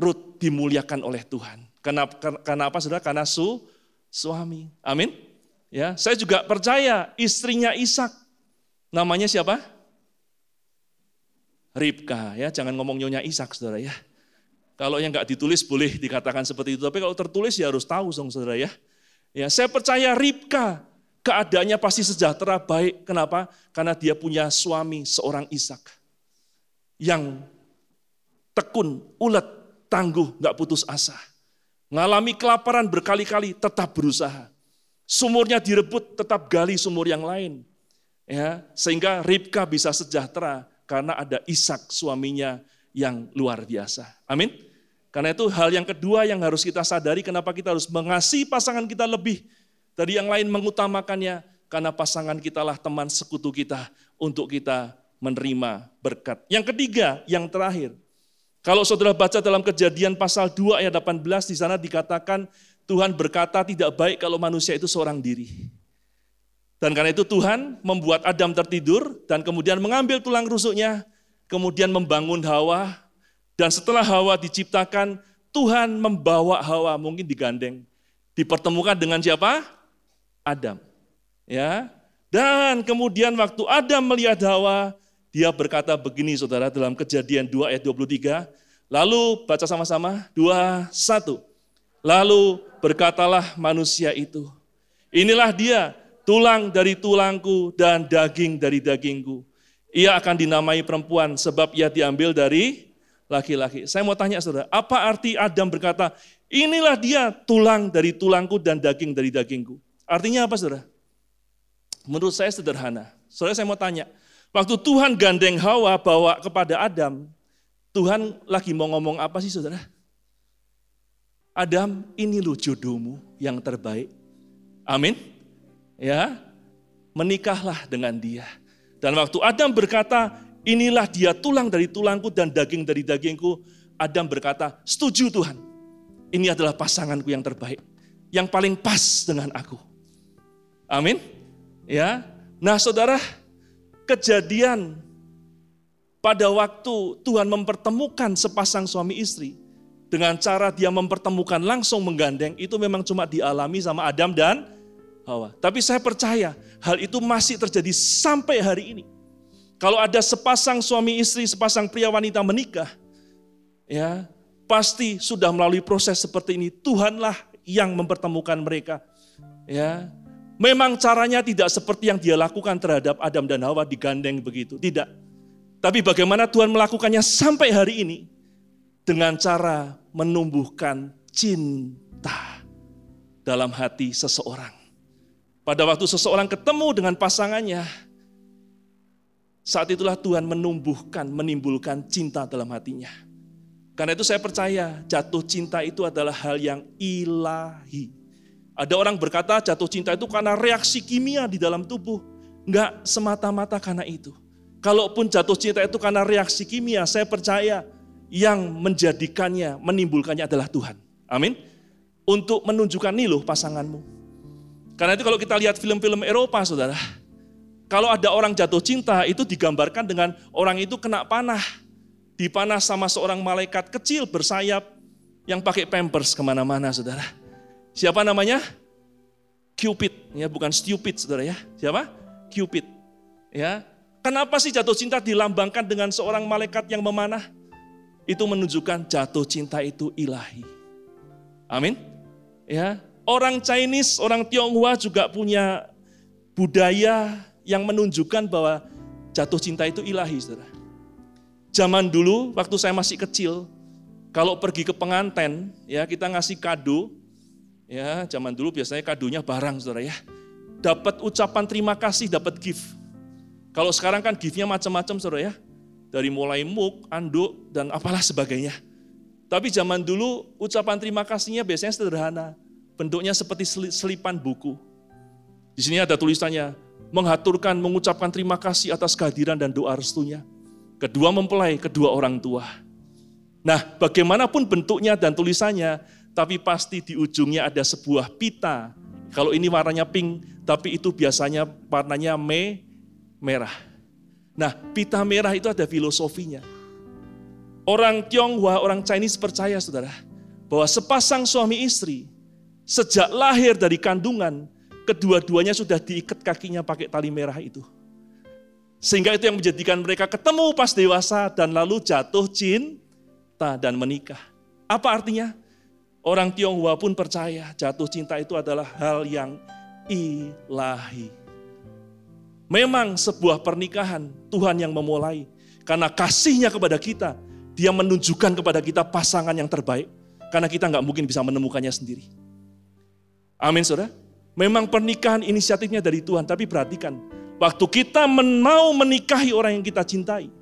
Ruth dimuliakan oleh Tuhan. Karena apa, saudara? Karena suami. Amin. Ya, saya juga percaya istrinya Ishak. Namanya siapa? Ribka, ya, jangan ngomong nyonya Ishak, saudara, ya. Kalau yang nggak ditulis boleh dikatakan seperti itu, tapi kalau tertulis ya harus tahu, saudara, ya. Ya, saya percaya Ribka keadaannya pasti sejahtera, baik. Kenapa? Karena dia punya suami seorang Ishak yang tekun, ulet, tangguh, nggak putus asa. Ngalami kelaparan berkali-kali, tetap berusaha. Sumurnya direbut, tetap gali sumur yang lain. Ya, sehingga Ribka bisa sejahtera. Karena ada Ishak suaminya yang luar biasa. Amin. Karena itu hal yang kedua yang harus kita sadari, kenapa kita harus mengasihi pasangan kita lebih dari yang lain, mengutamakannya. Karena pasangan kitalah teman sekutu kita untuk kita menerima berkat. Yang ketiga, yang terakhir. Kalau saudara baca dalam Kejadian pasal 2 ayat 18, di sana dikatakan Tuhan berkata tidak baik kalau manusia itu seorang diri. Dan karena itu Tuhan membuat Adam tertidur dan kemudian mengambil tulang rusuknya, kemudian membangun Hawa, dan setelah Hawa diciptakan, Tuhan membawa Hawa, mungkin digandeng, dipertemukan dengan siapa? Adam. Ya. Dan kemudian waktu Adam melihat Hawa, dia berkata begini, saudara, dalam Kejadian 2 ayat 23, lalu baca sama-sama, 2, 1. Lalu berkatalah manusia itu, inilah dia, tulang dari tulangku dan daging dari dagingku. Ia akan dinamai perempuan sebab ia diambil dari laki-laki. Saya mau tanya saudara, apa arti Adam berkata, inilah dia tulang dari tulangku dan daging dari dagingku? Artinya apa, saudara? Menurut saya sederhana. Saudara, saya mau tanya, waktu Tuhan gandeng Hawa bawa kepada Adam, Tuhan lagi mau ngomong apa sih, saudara? Adam, ini loh jodohmu yang terbaik. Amin. Ya, menikahlah dengan dia. Dan waktu Adam berkata, inilah dia tulang dari tulangku dan daging dari dagingku, Adam berkata, setuju Tuhan, ini adalah pasanganku yang terbaik, yang paling pas dengan aku. Amin. Ya. Nah, saudara, kejadian pada waktu Tuhan mempertemukan sepasang suami istri, dengan cara dia mempertemukan langsung menggandeng, itu memang cuma dialami sama Adam dan Hawa. Tapi saya percaya hal itu masih terjadi sampai hari ini. Kalau ada sepasang suami istri, sepasang pria wanita menikah, ya pasti sudah melalui proses seperti ini. Tuhanlah yang mempertemukan mereka. Ya, memang caranya tidak seperti yang dia lakukan terhadap Adam dan Hawa digandeng begitu, tidak. Tapi bagaimana Tuhan melakukannya sampai hari ini? Dengan cara menumbuhkan cinta dalam hati seseorang. Pada waktu seseorang ketemu dengan pasangannya, saat itulah Tuhan menumbuhkan, menimbulkan cinta dalam hatinya. Karena itu saya percaya jatuh cinta itu adalah hal yang ilahi. Ada orang berkata jatuh cinta itu karena reaksi kimia di dalam tubuh. Enggak semata-mata karena itu. Kalaupun jatuh cinta itu karena reaksi kimia, saya percaya yang menjadikannya, menimbulkannya adalah Tuhan. Amin. Untuk menunjukkan nih loh pasanganmu. Karena itu kalau kita lihat film-film Eropa, saudara, kalau ada orang jatuh cinta itu digambarkan dengan orang itu kena panah, dipanah sama seorang malaikat kecil bersayap yang pakai pampers kemana-mana, saudara. Siapa namanya? Cupid, ya, bukan stupid, saudara, ya. Siapa? Cupid. Ya, kenapa sih jatuh cinta dilambangkan dengan seorang malaikat yang memanah? Itu menunjukkan jatuh cinta itu ilahi. Amin. Ya. Orang Chinese, orang Tionghoa juga punya budaya yang menunjukkan bahwa jatuh cinta itu ilahi, saudara. Zaman dulu, waktu saya masih kecil, kalau pergi ke pengantin, ya kita ngasih kado, ya zaman dulu biasanya kadonya barang, saudara, ya. Dapat ucapan terima kasih, dapat gift. Kalau sekarang kan giftnya macam-macam, saudara, ya. Dari mulai muk, anduk, dan apalah sebagainya. Tapi zaman dulu ucapan terima kasihnya biasanya sederhana. bentuknya seperti selipan buku. Di sini ada tulisannya, menghaturkan, mengucapkan terima kasih atas kehadiran dan doa restunya. Kedua mempelai, kedua orang tua. Nah, bagaimanapun bentuknya dan tulisannya, tapi pasti di ujungnya ada sebuah pita. Kalau ini warnanya pink, tapi itu biasanya warnanya merah. Nah, pita merah itu ada filosofinya. Orang Tionghoa, orang Chinese percaya, saudara, bahwa sepasang suami istri, sejak lahir dari kandungan, kedua-duanya sudah diikat kakinya pakai tali merah itu. Sehingga itu yang menjadikan mereka ketemu pas dewasa dan lalu jatuh cinta dan menikah. Apa artinya? Orang Tionghoa pun percaya jatuh cinta itu adalah hal yang ilahi. Memang sebuah pernikahan Tuhan yang memulai. Karena kasihnya kepada kita, Dia menunjukkan kepada kita pasangan yang terbaik. Karena kita gak mungkin bisa menemukannya sendiri. Amin, saudara. Memang pernikahan inisiatifnya dari Tuhan, tapi perhatikan. Waktu kita mau menikahi orang yang kita cintai,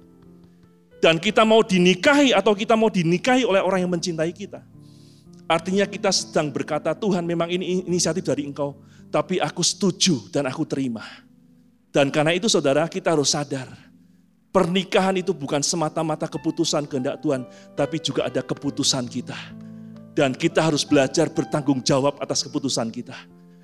dan kita mau dinikahi atau kita mau dinikahi oleh orang yang mencintai kita, artinya kita sedang berkata, Tuhan memang ini inisiatif dari Engkau, tapi aku setuju dan aku terima. Dan karena itu saudara, kita harus sadar, pernikahan itu bukan semata-mata keputusan kehendak Tuhan, tapi juga ada keputusan kita. Dan kita harus belajar bertanggung jawab atas keputusan kita.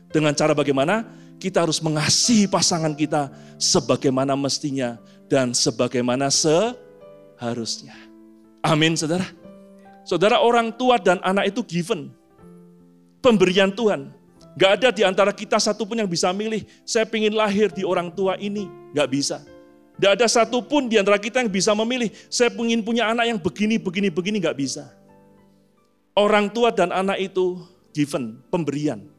Dengan cara bagaimana? Kita harus mengasihi pasangan kita sebagaimana mestinya dan sebagaimana seharusnya. Amin, saudara. Saudara, orang tua dan anak itu given. Pemberian Tuhan. Gak ada di antara kita satupun yang bisa milih, saya pingin lahir di orang tua ini. Gak bisa. Gak ada satupun di antara kita yang bisa memilih, saya pingin punya anak yang begini. Gak bisa. Orang tua dan anak itu given, pemberian.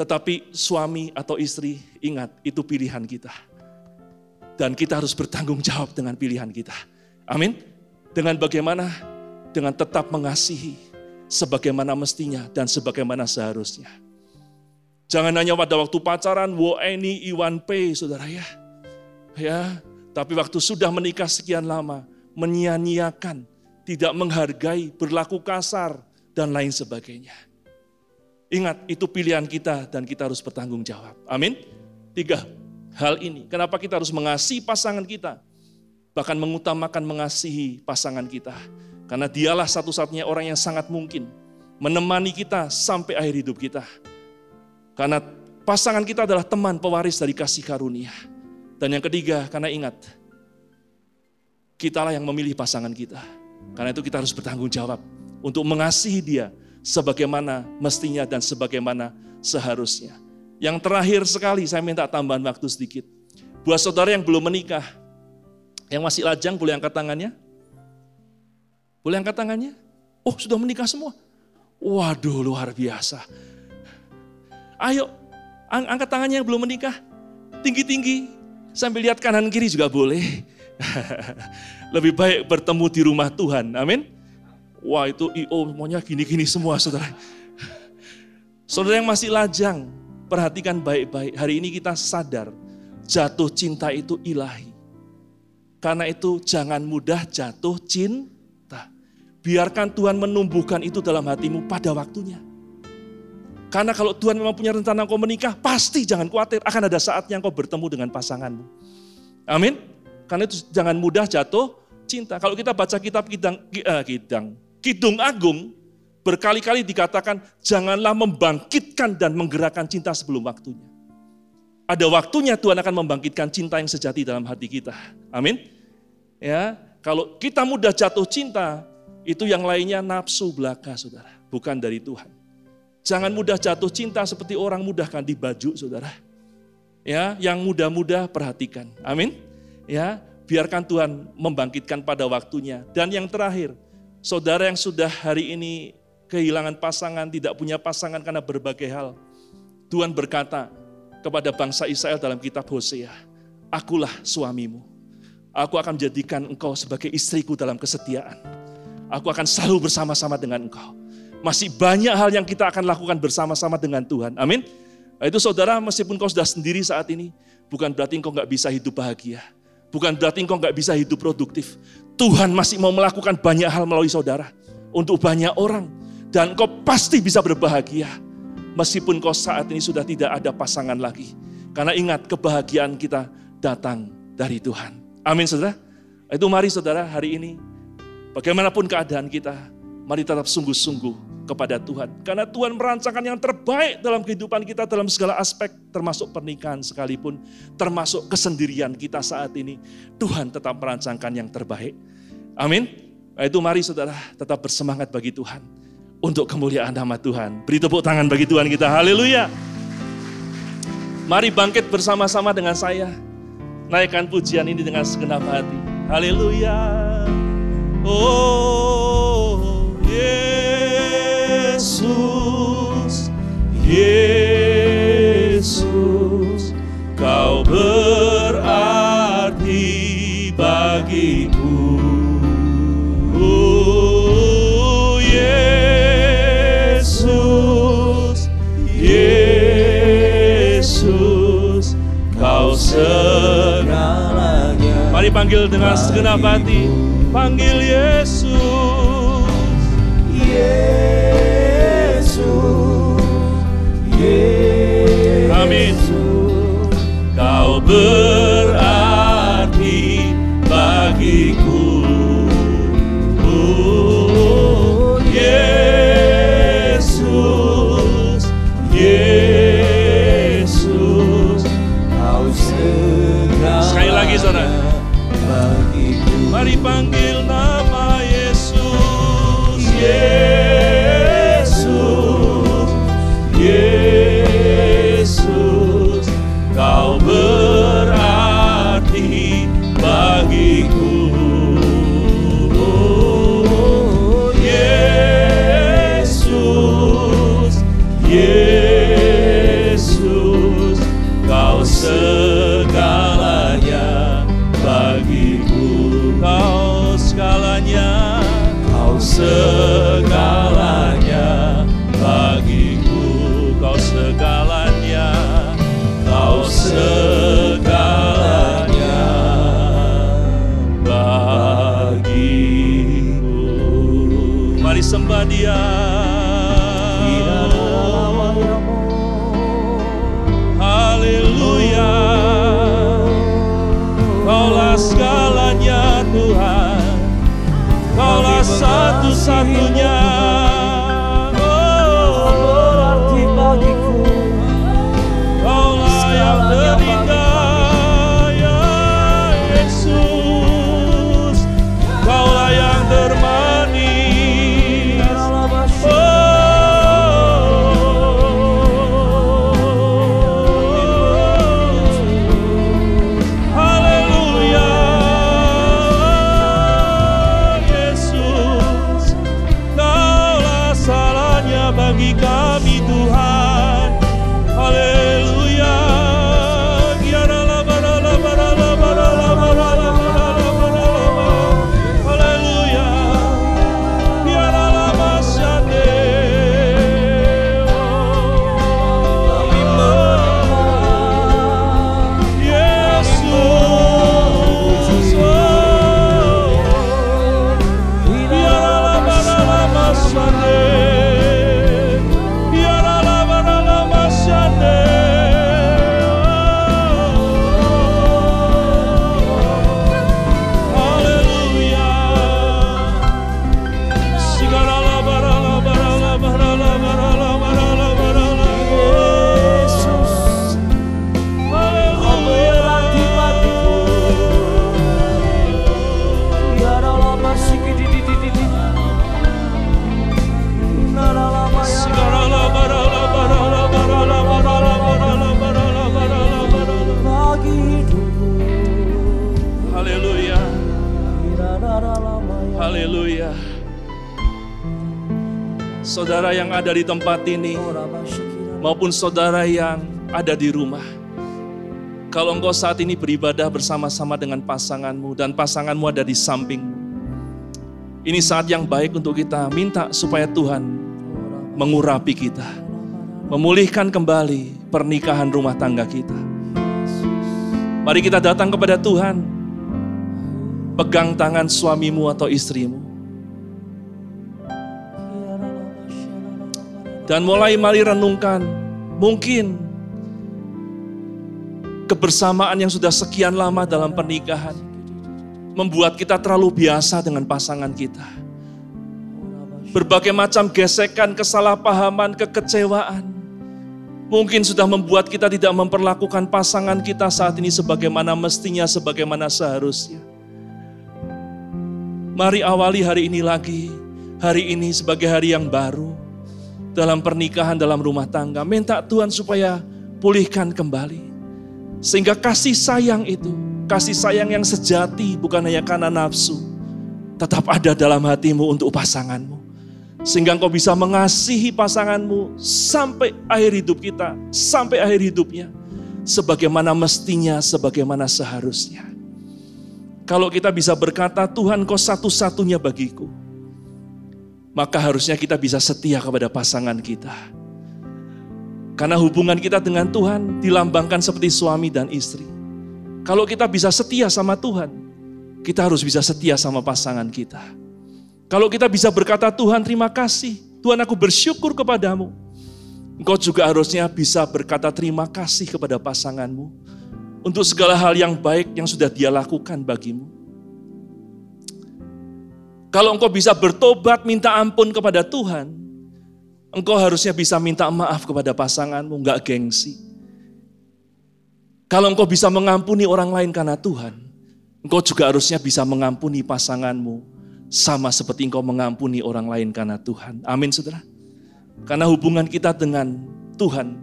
Tetapi suami atau istri, ingat, itu pilihan kita. Dan kita harus bertanggung jawab dengan pilihan kita. Amin. Dengan bagaimana? Dengan tetap mengasihi sebagaimana mestinya dan sebagaimana seharusnya. Jangan hanya pada waktu pacaran, wo eni iwan pe, saudara ya. Tapi waktu sudah menikah sekian lama, menyia-nyiakan, tidak menghargai, berlaku kasar, dan lain sebagainya. Ingat, itu pilihan kita dan kita harus bertanggung jawab. Amin? 3 hal ini. Kenapa kita harus mengasihi pasangan kita? Bahkan mengutamakan mengasihi pasangan kita. Karena dialah satu-satunya orang yang sangat mungkin menemani kita sampai akhir hidup kita. Karena pasangan kita adalah teman pewaris dari kasih karunia. Dan yang ketiga, karena ingat, kitalah yang memilih pasangan kita. Karena itu kita harus bertanggung jawab untuk mengasihi dia sebagaimana mestinya dan sebagaimana seharusnya. Yang terakhir sekali, saya minta tambahan waktu sedikit. Buat saudara yang belum menikah, yang masih lajang, boleh angkat tangannya? Boleh angkat tangannya? Oh, sudah menikah semua? Waduh, luar biasa. Ayo, angkat tangannya yang belum menikah. Tinggi-tinggi, sambil lihat kanan kiri juga boleh. Lebih baik bertemu di rumah Tuhan, amin? Wah, itu I.O. maunya gini-gini semua, saudara. Saudara yang masih lajang, perhatikan baik-baik. Hari ini kita sadar, jatuh cinta itu ilahi. Karena itu jangan mudah jatuh cinta. Biarkan Tuhan menumbuhkan itu dalam hatimu pada waktunya. Karena kalau Tuhan memang punya rencana kau menikah, pasti jangan khawatir, akan ada saatnya kau bertemu dengan pasanganmu. Amin? Karena itu jangan mudah jatuh cinta. Kalau kita baca kitab Kidung Agung, berkali-kali dikatakan, janganlah membangkitkan dan menggerakkan cinta sebelum waktunya. Ada waktunya Tuhan akan membangkitkan cinta yang sejati dalam hati kita. Amin. Ya, kalau kita mudah jatuh cinta, itu yang lainnya nafsu belaka, saudara. Bukan dari Tuhan. Jangan mudah jatuh cinta seperti orang mudah ganti baju, saudara. Ya, yang muda-muda perhatikan. Amin. Ya, biarkan Tuhan membangkitkan pada waktunya. Dan yang terakhir, saudara yang sudah hari ini kehilangan pasangan, tidak punya pasangan karena berbagai hal. Tuhan berkata kepada bangsa Israel dalam kitab Hosea, akulah suamimu. Aku akan menjadikan engkau sebagai istriku dalam kesetiaan. Aku akan selalu bersama-sama dengan engkau. Masih banyak hal yang kita akan lakukan bersama-sama dengan Tuhan. Amin. Nah, itu saudara, meskipun kau sudah sendiri saat ini, bukan berarti engkau gak bisa hidup bahagia. Bukan berarti engkau gak bisa hidup produktif. Tuhan masih mau melakukan banyak hal melalui saudara. Untuk banyak orang. Dan kau pasti bisa berbahagia. Meskipun kau saat ini sudah tidak ada pasangan lagi. Karena ingat, kebahagiaan kita datang dari Tuhan. Amin, saudara. Itu mari saudara hari ini, bagaimanapun keadaan kita, mari tetap sungguh-sungguh kepada Tuhan. Karena Tuhan merancangkan yang terbaik dalam kehidupan kita, dalam segala aspek, termasuk pernikahan sekalipun, termasuk kesendirian kita saat ini. Tuhan tetap merancangkan yang terbaik. Amin. Itu mari saudara tetap bersemangat bagi Tuhan. Untuk kemuliaan nama Tuhan. Beri tepuk tangan bagi Tuhan kita. Haleluya. Mari bangkit bersama-sama dengan saya. Naikkan pujian ini dengan segenap hati. Haleluya. Oh Yesus, Yesus, kau berarti bagiku. Segalanya. Mari panggil dengan segenap hati. Panggil Yesus, Yesus, Yesus. Amin. Kau berarti bagiku. Mari panggil nama Yesus, Yesus, Yesus, kau berarti bagiku. Oh, Yesus, Yesus, kau segalanya bagiku. Kau segalanya bagiku, kau segalanya, kau segalanya bagiku. Mari sembah Dia. Haleluya. Kaulah segalanya Tuhan. Kaulah satu-satunya. Oh, kaulah yang terindah, ya Yesus. Kaulah yang termanis. Haleluya. Saudara yang ada di tempat ini maupun saudara yang ada di rumah, kalau engkau saat ini beribadah bersama-sama dengan pasanganmu dan pasanganmu ada di sampingmu, ini saat yang baik untuk kita minta supaya Tuhan mengurapi kita, memulihkan kembali pernikahan rumah tangga kita. Mari kita datang kepada Tuhan. Pegang tangan suamimu atau istrimu. Dan mulai mari renungkan, mungkin kebersamaan yang sudah sekian lama dalam pernikahan membuat kita terlalu biasa dengan pasangan kita. Berbagai macam gesekan, kesalahpahaman, kekecewaan mungkin sudah membuat kita tidak memperlakukan pasangan kita saat ini sebagaimana mestinya, sebagaimana seharusnya. Mari awali hari ini lagi, hari ini sebagai hari yang baru dalam pernikahan, dalam rumah tangga. Minta Tuhan supaya pulihkan kembali. Sehingga kasih sayang itu, kasih sayang yang sejati bukan hanya karena nafsu, tetap ada dalam hatimu untuk pasanganmu. Sehingga engkau bisa mengasihi pasanganmu sampai akhir hidup kita, sampai akhir hidupnya, sebagaimana mestinya, sebagaimana seharusnya. Kalau kita bisa berkata, Tuhan kau satu-satunya bagiku, maka harusnya kita bisa setia kepada pasangan kita. Karena hubungan kita dengan Tuhan dilambangkan seperti suami dan istri. Kalau kita bisa setia sama Tuhan, kita harus bisa setia sama pasangan kita. Kalau kita bisa berkata, Tuhan terima kasih, Tuhan aku bersyukur kepadamu. Engkau juga harusnya bisa berkata terima kasih kepada pasanganmu untuk segala hal yang baik yang sudah dia lakukan bagimu. Kalau engkau bisa bertobat minta ampun kepada Tuhan, engkau harusnya bisa minta maaf kepada pasanganmu, enggak gengsi. Kalau engkau bisa mengampuni orang lain karena Tuhan, engkau juga harusnya bisa mengampuni pasanganmu. Sama seperti engkau mengampuni orang lain karena Tuhan. Amin saudara. Karena hubungan kita dengan Tuhan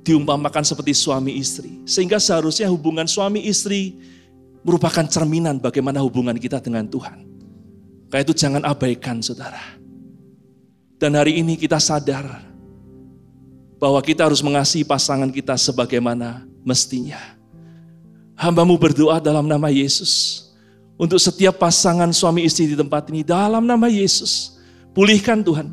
diumpamakan seperti suami istri. Sehingga seharusnya hubungan suami istri merupakan cerminan bagaimana hubungan kita dengan Tuhan. Karena itu jangan abaikan saudara. Dan hari ini kita sadar bahwa kita harus mengasihi pasangan kita sebagaimana mestinya. Hamba-Mu berdoa dalam nama Yesus. Untuk setiap pasangan suami istri di tempat ini, dalam nama Yesus, pulihkan Tuhan.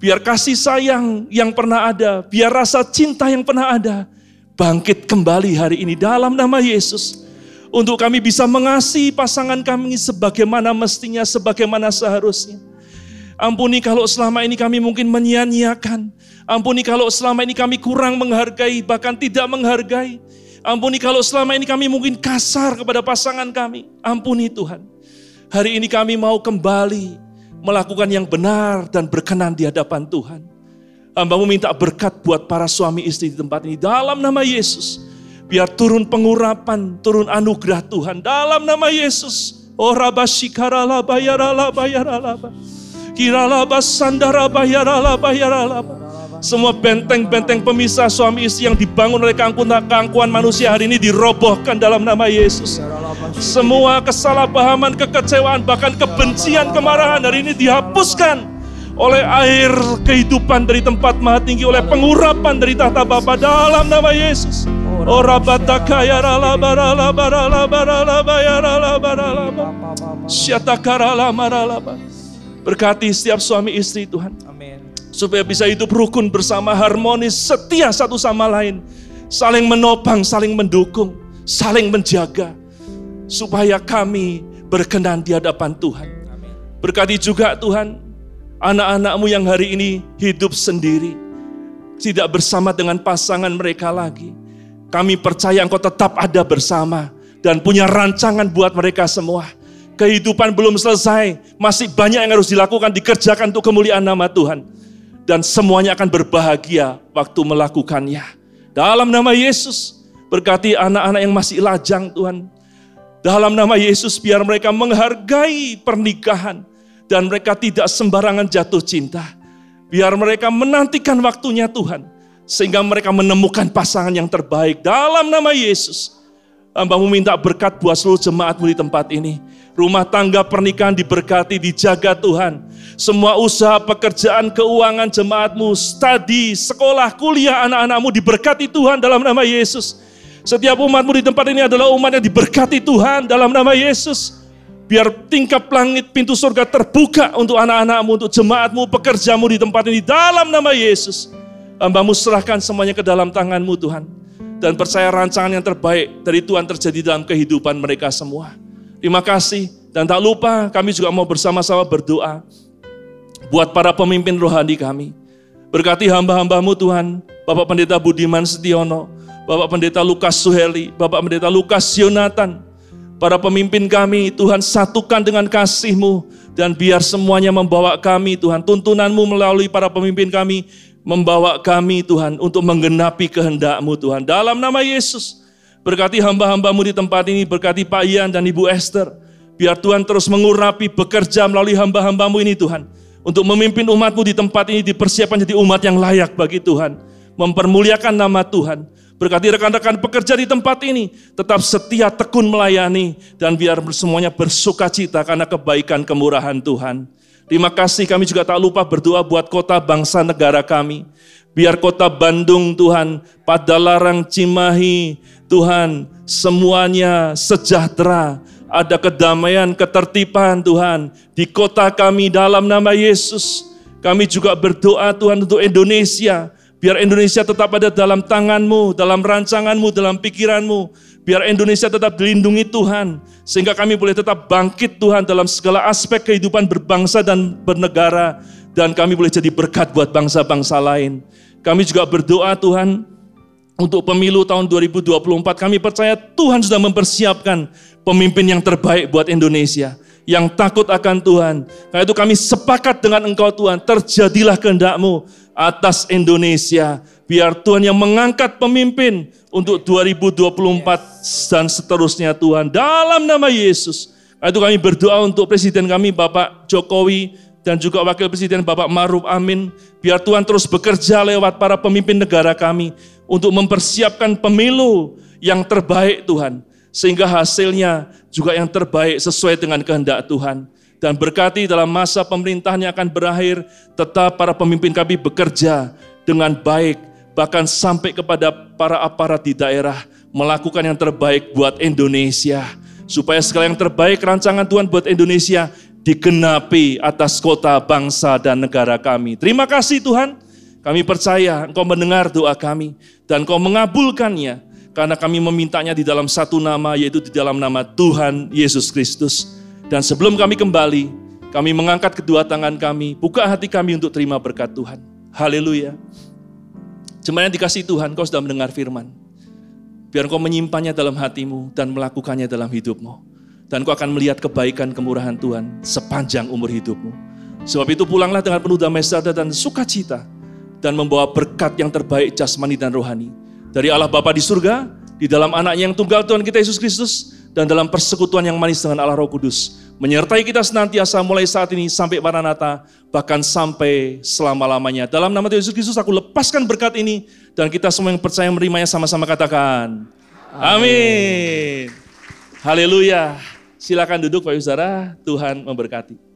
Biar kasih sayang yang pernah ada, biar rasa cinta yang pernah ada, bangkit kembali hari ini dalam nama Yesus. Untuk kami bisa mengasihi pasangan kami sebagaimana mestinya, sebagaimana seharusnya. Ampuni kalau selama ini kami mungkin menyia-nyiakan. Ampuni kalau selama ini kami kurang menghargai, bahkan tidak menghargai. Ampuni kalau selama ini kami mungkin kasar kepada pasangan kami. Ampuni Tuhan. Hari ini kami mau kembali melakukan yang benar dan berkenan di hadapan Tuhan. Hamba-Mu minta berkat buat para suami istri di tempat ini. Dalam nama Yesus. Biar turun pengurapan, turun anugerah Tuhan. Dalam nama Yesus. Oh rabashikaralaba yaralaba yaralaba. Kiralaba sandaraba yaralaba yaralaba. Semua benteng-benteng pemisah suami istri yang dibangun oleh keangkuhan manusia hari ini dirobohkan dalam nama Yesus. Semua kesalahpahaman, kekecewaan, bahkan kebencian, kemarahan hari ini dihapuskan oleh air kehidupan dari tempat maha tinggi, oleh pengurapan dari tahta Bapa dalam nama Yesus. Oh rabataka ya ralaba ralaba ralaba ralaba ya ralaba ralaba syataka ralaba ralaba. Berkati setiap suami istri Tuhan. Amin. Supaya bisa hidup rukun bersama, harmonis, setia satu sama lain. Saling menopang, saling mendukung, saling menjaga. Supaya kami berkenan di hadapan Tuhan. Berkati juga Tuhan, anak-anak-Mu yang hari ini hidup sendiri. Tidak bersama dengan pasangan mereka lagi. Kami percaya Engkau tetap ada bersama dan punya rancangan buat mereka semua. Kehidupan belum selesai, masih banyak yang harus dilakukan, dikerjakan untuk kemuliaan nama Tuhan. Dan semuanya akan berbahagia waktu melakukannya. Dalam nama Yesus, berkati anak-anak yang masih lajang Tuhan. Dalam nama Yesus, biar mereka menghargai pernikahan. Dan mereka tidak sembarangan jatuh cinta. Biar mereka menantikan waktunya Tuhan. Sehingga mereka menemukan pasangan yang terbaik. Dalam nama Yesus, Hamba-Mu minta berkat buat seluruh jemaat-Mu di tempat ini. Rumah tangga pernikahan diberkati, dijaga Tuhan. Semua usaha, pekerjaan, keuangan jemaat-Mu, studi, sekolah, kuliah anak-anak-Mu diberkati Tuhan dalam nama Yesus. Setiap umat-Mu di tempat ini adalah umat yang diberkati Tuhan dalam nama Yesus. Biar tingkap langit pintu surga terbuka untuk anak-anak-Mu, untuk jemaat-Mu, pekerja-Mu di tempat ini dalam nama Yesus. Hamba-Mu serahkan semuanya ke dalam tangan-Mu Tuhan. Dan percaya rancangan yang terbaik dari Tuhan terjadi dalam kehidupan mereka semua. Terima kasih, dan tak lupa kami juga mau bersama-sama berdoa buat para pemimpin rohani kami. Berkati hamba-hambamu Tuhan, Bapak Pendeta Budiman Setiono, Bapak Pendeta Lukas Suheli, Bapak Pendeta Lukas Yonatan, para pemimpin kami, Tuhan satukan dengan kasih-Mu, dan biar semuanya membawa kami Tuhan, tuntunan-Mu melalui para pemimpin kami, membawa kami Tuhan untuk menggenapi kehendak-Mu Tuhan. Dalam nama Yesus, berkati hamba-hamba-Mu di tempat ini, berkati Pak Ian dan Ibu Esther, biar Tuhan terus mengurapi, bekerja melalui hamba-hamba-Mu ini Tuhan, untuk memimpin umat-Mu di tempat ini, dipersiapkan jadi umat yang layak bagi Tuhan, mempermuliakan nama Tuhan. Berkati rekan-rekan pekerja di tempat ini, tetap setia tekun melayani, dan biar semuanya bersuka cita karena kebaikan kemurahan Tuhan. Terima kasih, kami juga tak lupa berdoa buat kota bangsa negara kami. Biar kota Bandung Tuhan, Padalarang, Cimahi, Tuhan semuanya sejahtera, ada kedamaian, ketertiban Tuhan di kota kami dalam nama Yesus. Kami juga berdoa Tuhan untuk Indonesia, biar Indonesia tetap ada dalam tangan-Mu, dalam rancangan-Mu, dalam pikiran-Mu. Biar Indonesia tetap dilindungi Tuhan, sehingga kami boleh tetap bangkit Tuhan dalam segala aspek kehidupan berbangsa dan bernegara. Dan kami boleh jadi berkat buat bangsa-bangsa lain. Kami juga berdoa Tuhan untuk pemilu tahun 2024. Kami percaya Tuhan sudah mempersiapkan pemimpin yang terbaik buat Indonesia, yang takut akan Tuhan. Karena itu kami sepakat dengan Engkau Tuhan, terjadilah kehendak-Mu atas Indonesia. Biar Tuhan yang mengangkat pemimpin untuk 2024 dan seterusnya Tuhan. Dalam nama Yesus. Karena itu kami berdoa untuk Presiden kami Bapak Jokowi dan juga Wakil Presiden Bapak Ma'ruf Amin. Biar Tuhan terus bekerja lewat para pemimpin negara kami untuk mempersiapkan pemilu yang terbaik Tuhan, sehingga hasilnya juga yang terbaik sesuai dengan kehendak Tuhan. Dan berkati dalam masa pemerintahnya akan berakhir, tetap para pemimpin kami bekerja dengan baik, bahkan sampai kepada para aparat di daerah, melakukan yang terbaik buat Indonesia, supaya segala yang terbaik rancangan Tuhan buat Indonesia digenapi atas kota, bangsa, dan negara kami. Terima kasih Tuhan, kami percaya Engkau mendengar doa kami, dan Engkau mengabulkannya, karena kami memintanya di dalam satu nama, yaitu di dalam nama Tuhan Yesus Kristus. Dan sebelum kami kembali, kami mengangkat kedua tangan kami, buka hati kami untuk terima berkat Tuhan. Haleluya. Jemaat yang dikasihi Tuhan, kau sudah mendengar firman. Biar kau menyimpannya dalam hatimu dan melakukannya dalam hidupmu. Dan kau akan melihat kebaikan kemurahan Tuhan sepanjang umur hidupmu. Sebab itu pulanglah dengan penuh damai sejahtera dan sukacita, dan membawa berkat yang terbaik jasmani dan rohani dari Allah Bapa di surga, di dalam Anak-Nya yang tunggal Tuhan kita Yesus Kristus, dan dalam persekutuan yang manis dengan Allah Roh Kudus, menyertai kita senantiasa mulai saat ini sampai Maranatha, bahkan sampai selama-lamanya. Dalam nama Tuhan Yesus Kristus aku lepaskan berkat ini, dan kita semua yang percaya menerimanya sama-sama katakan, amin. Haleluya. Silakan duduk Pak Yusara, Tuhan memberkati.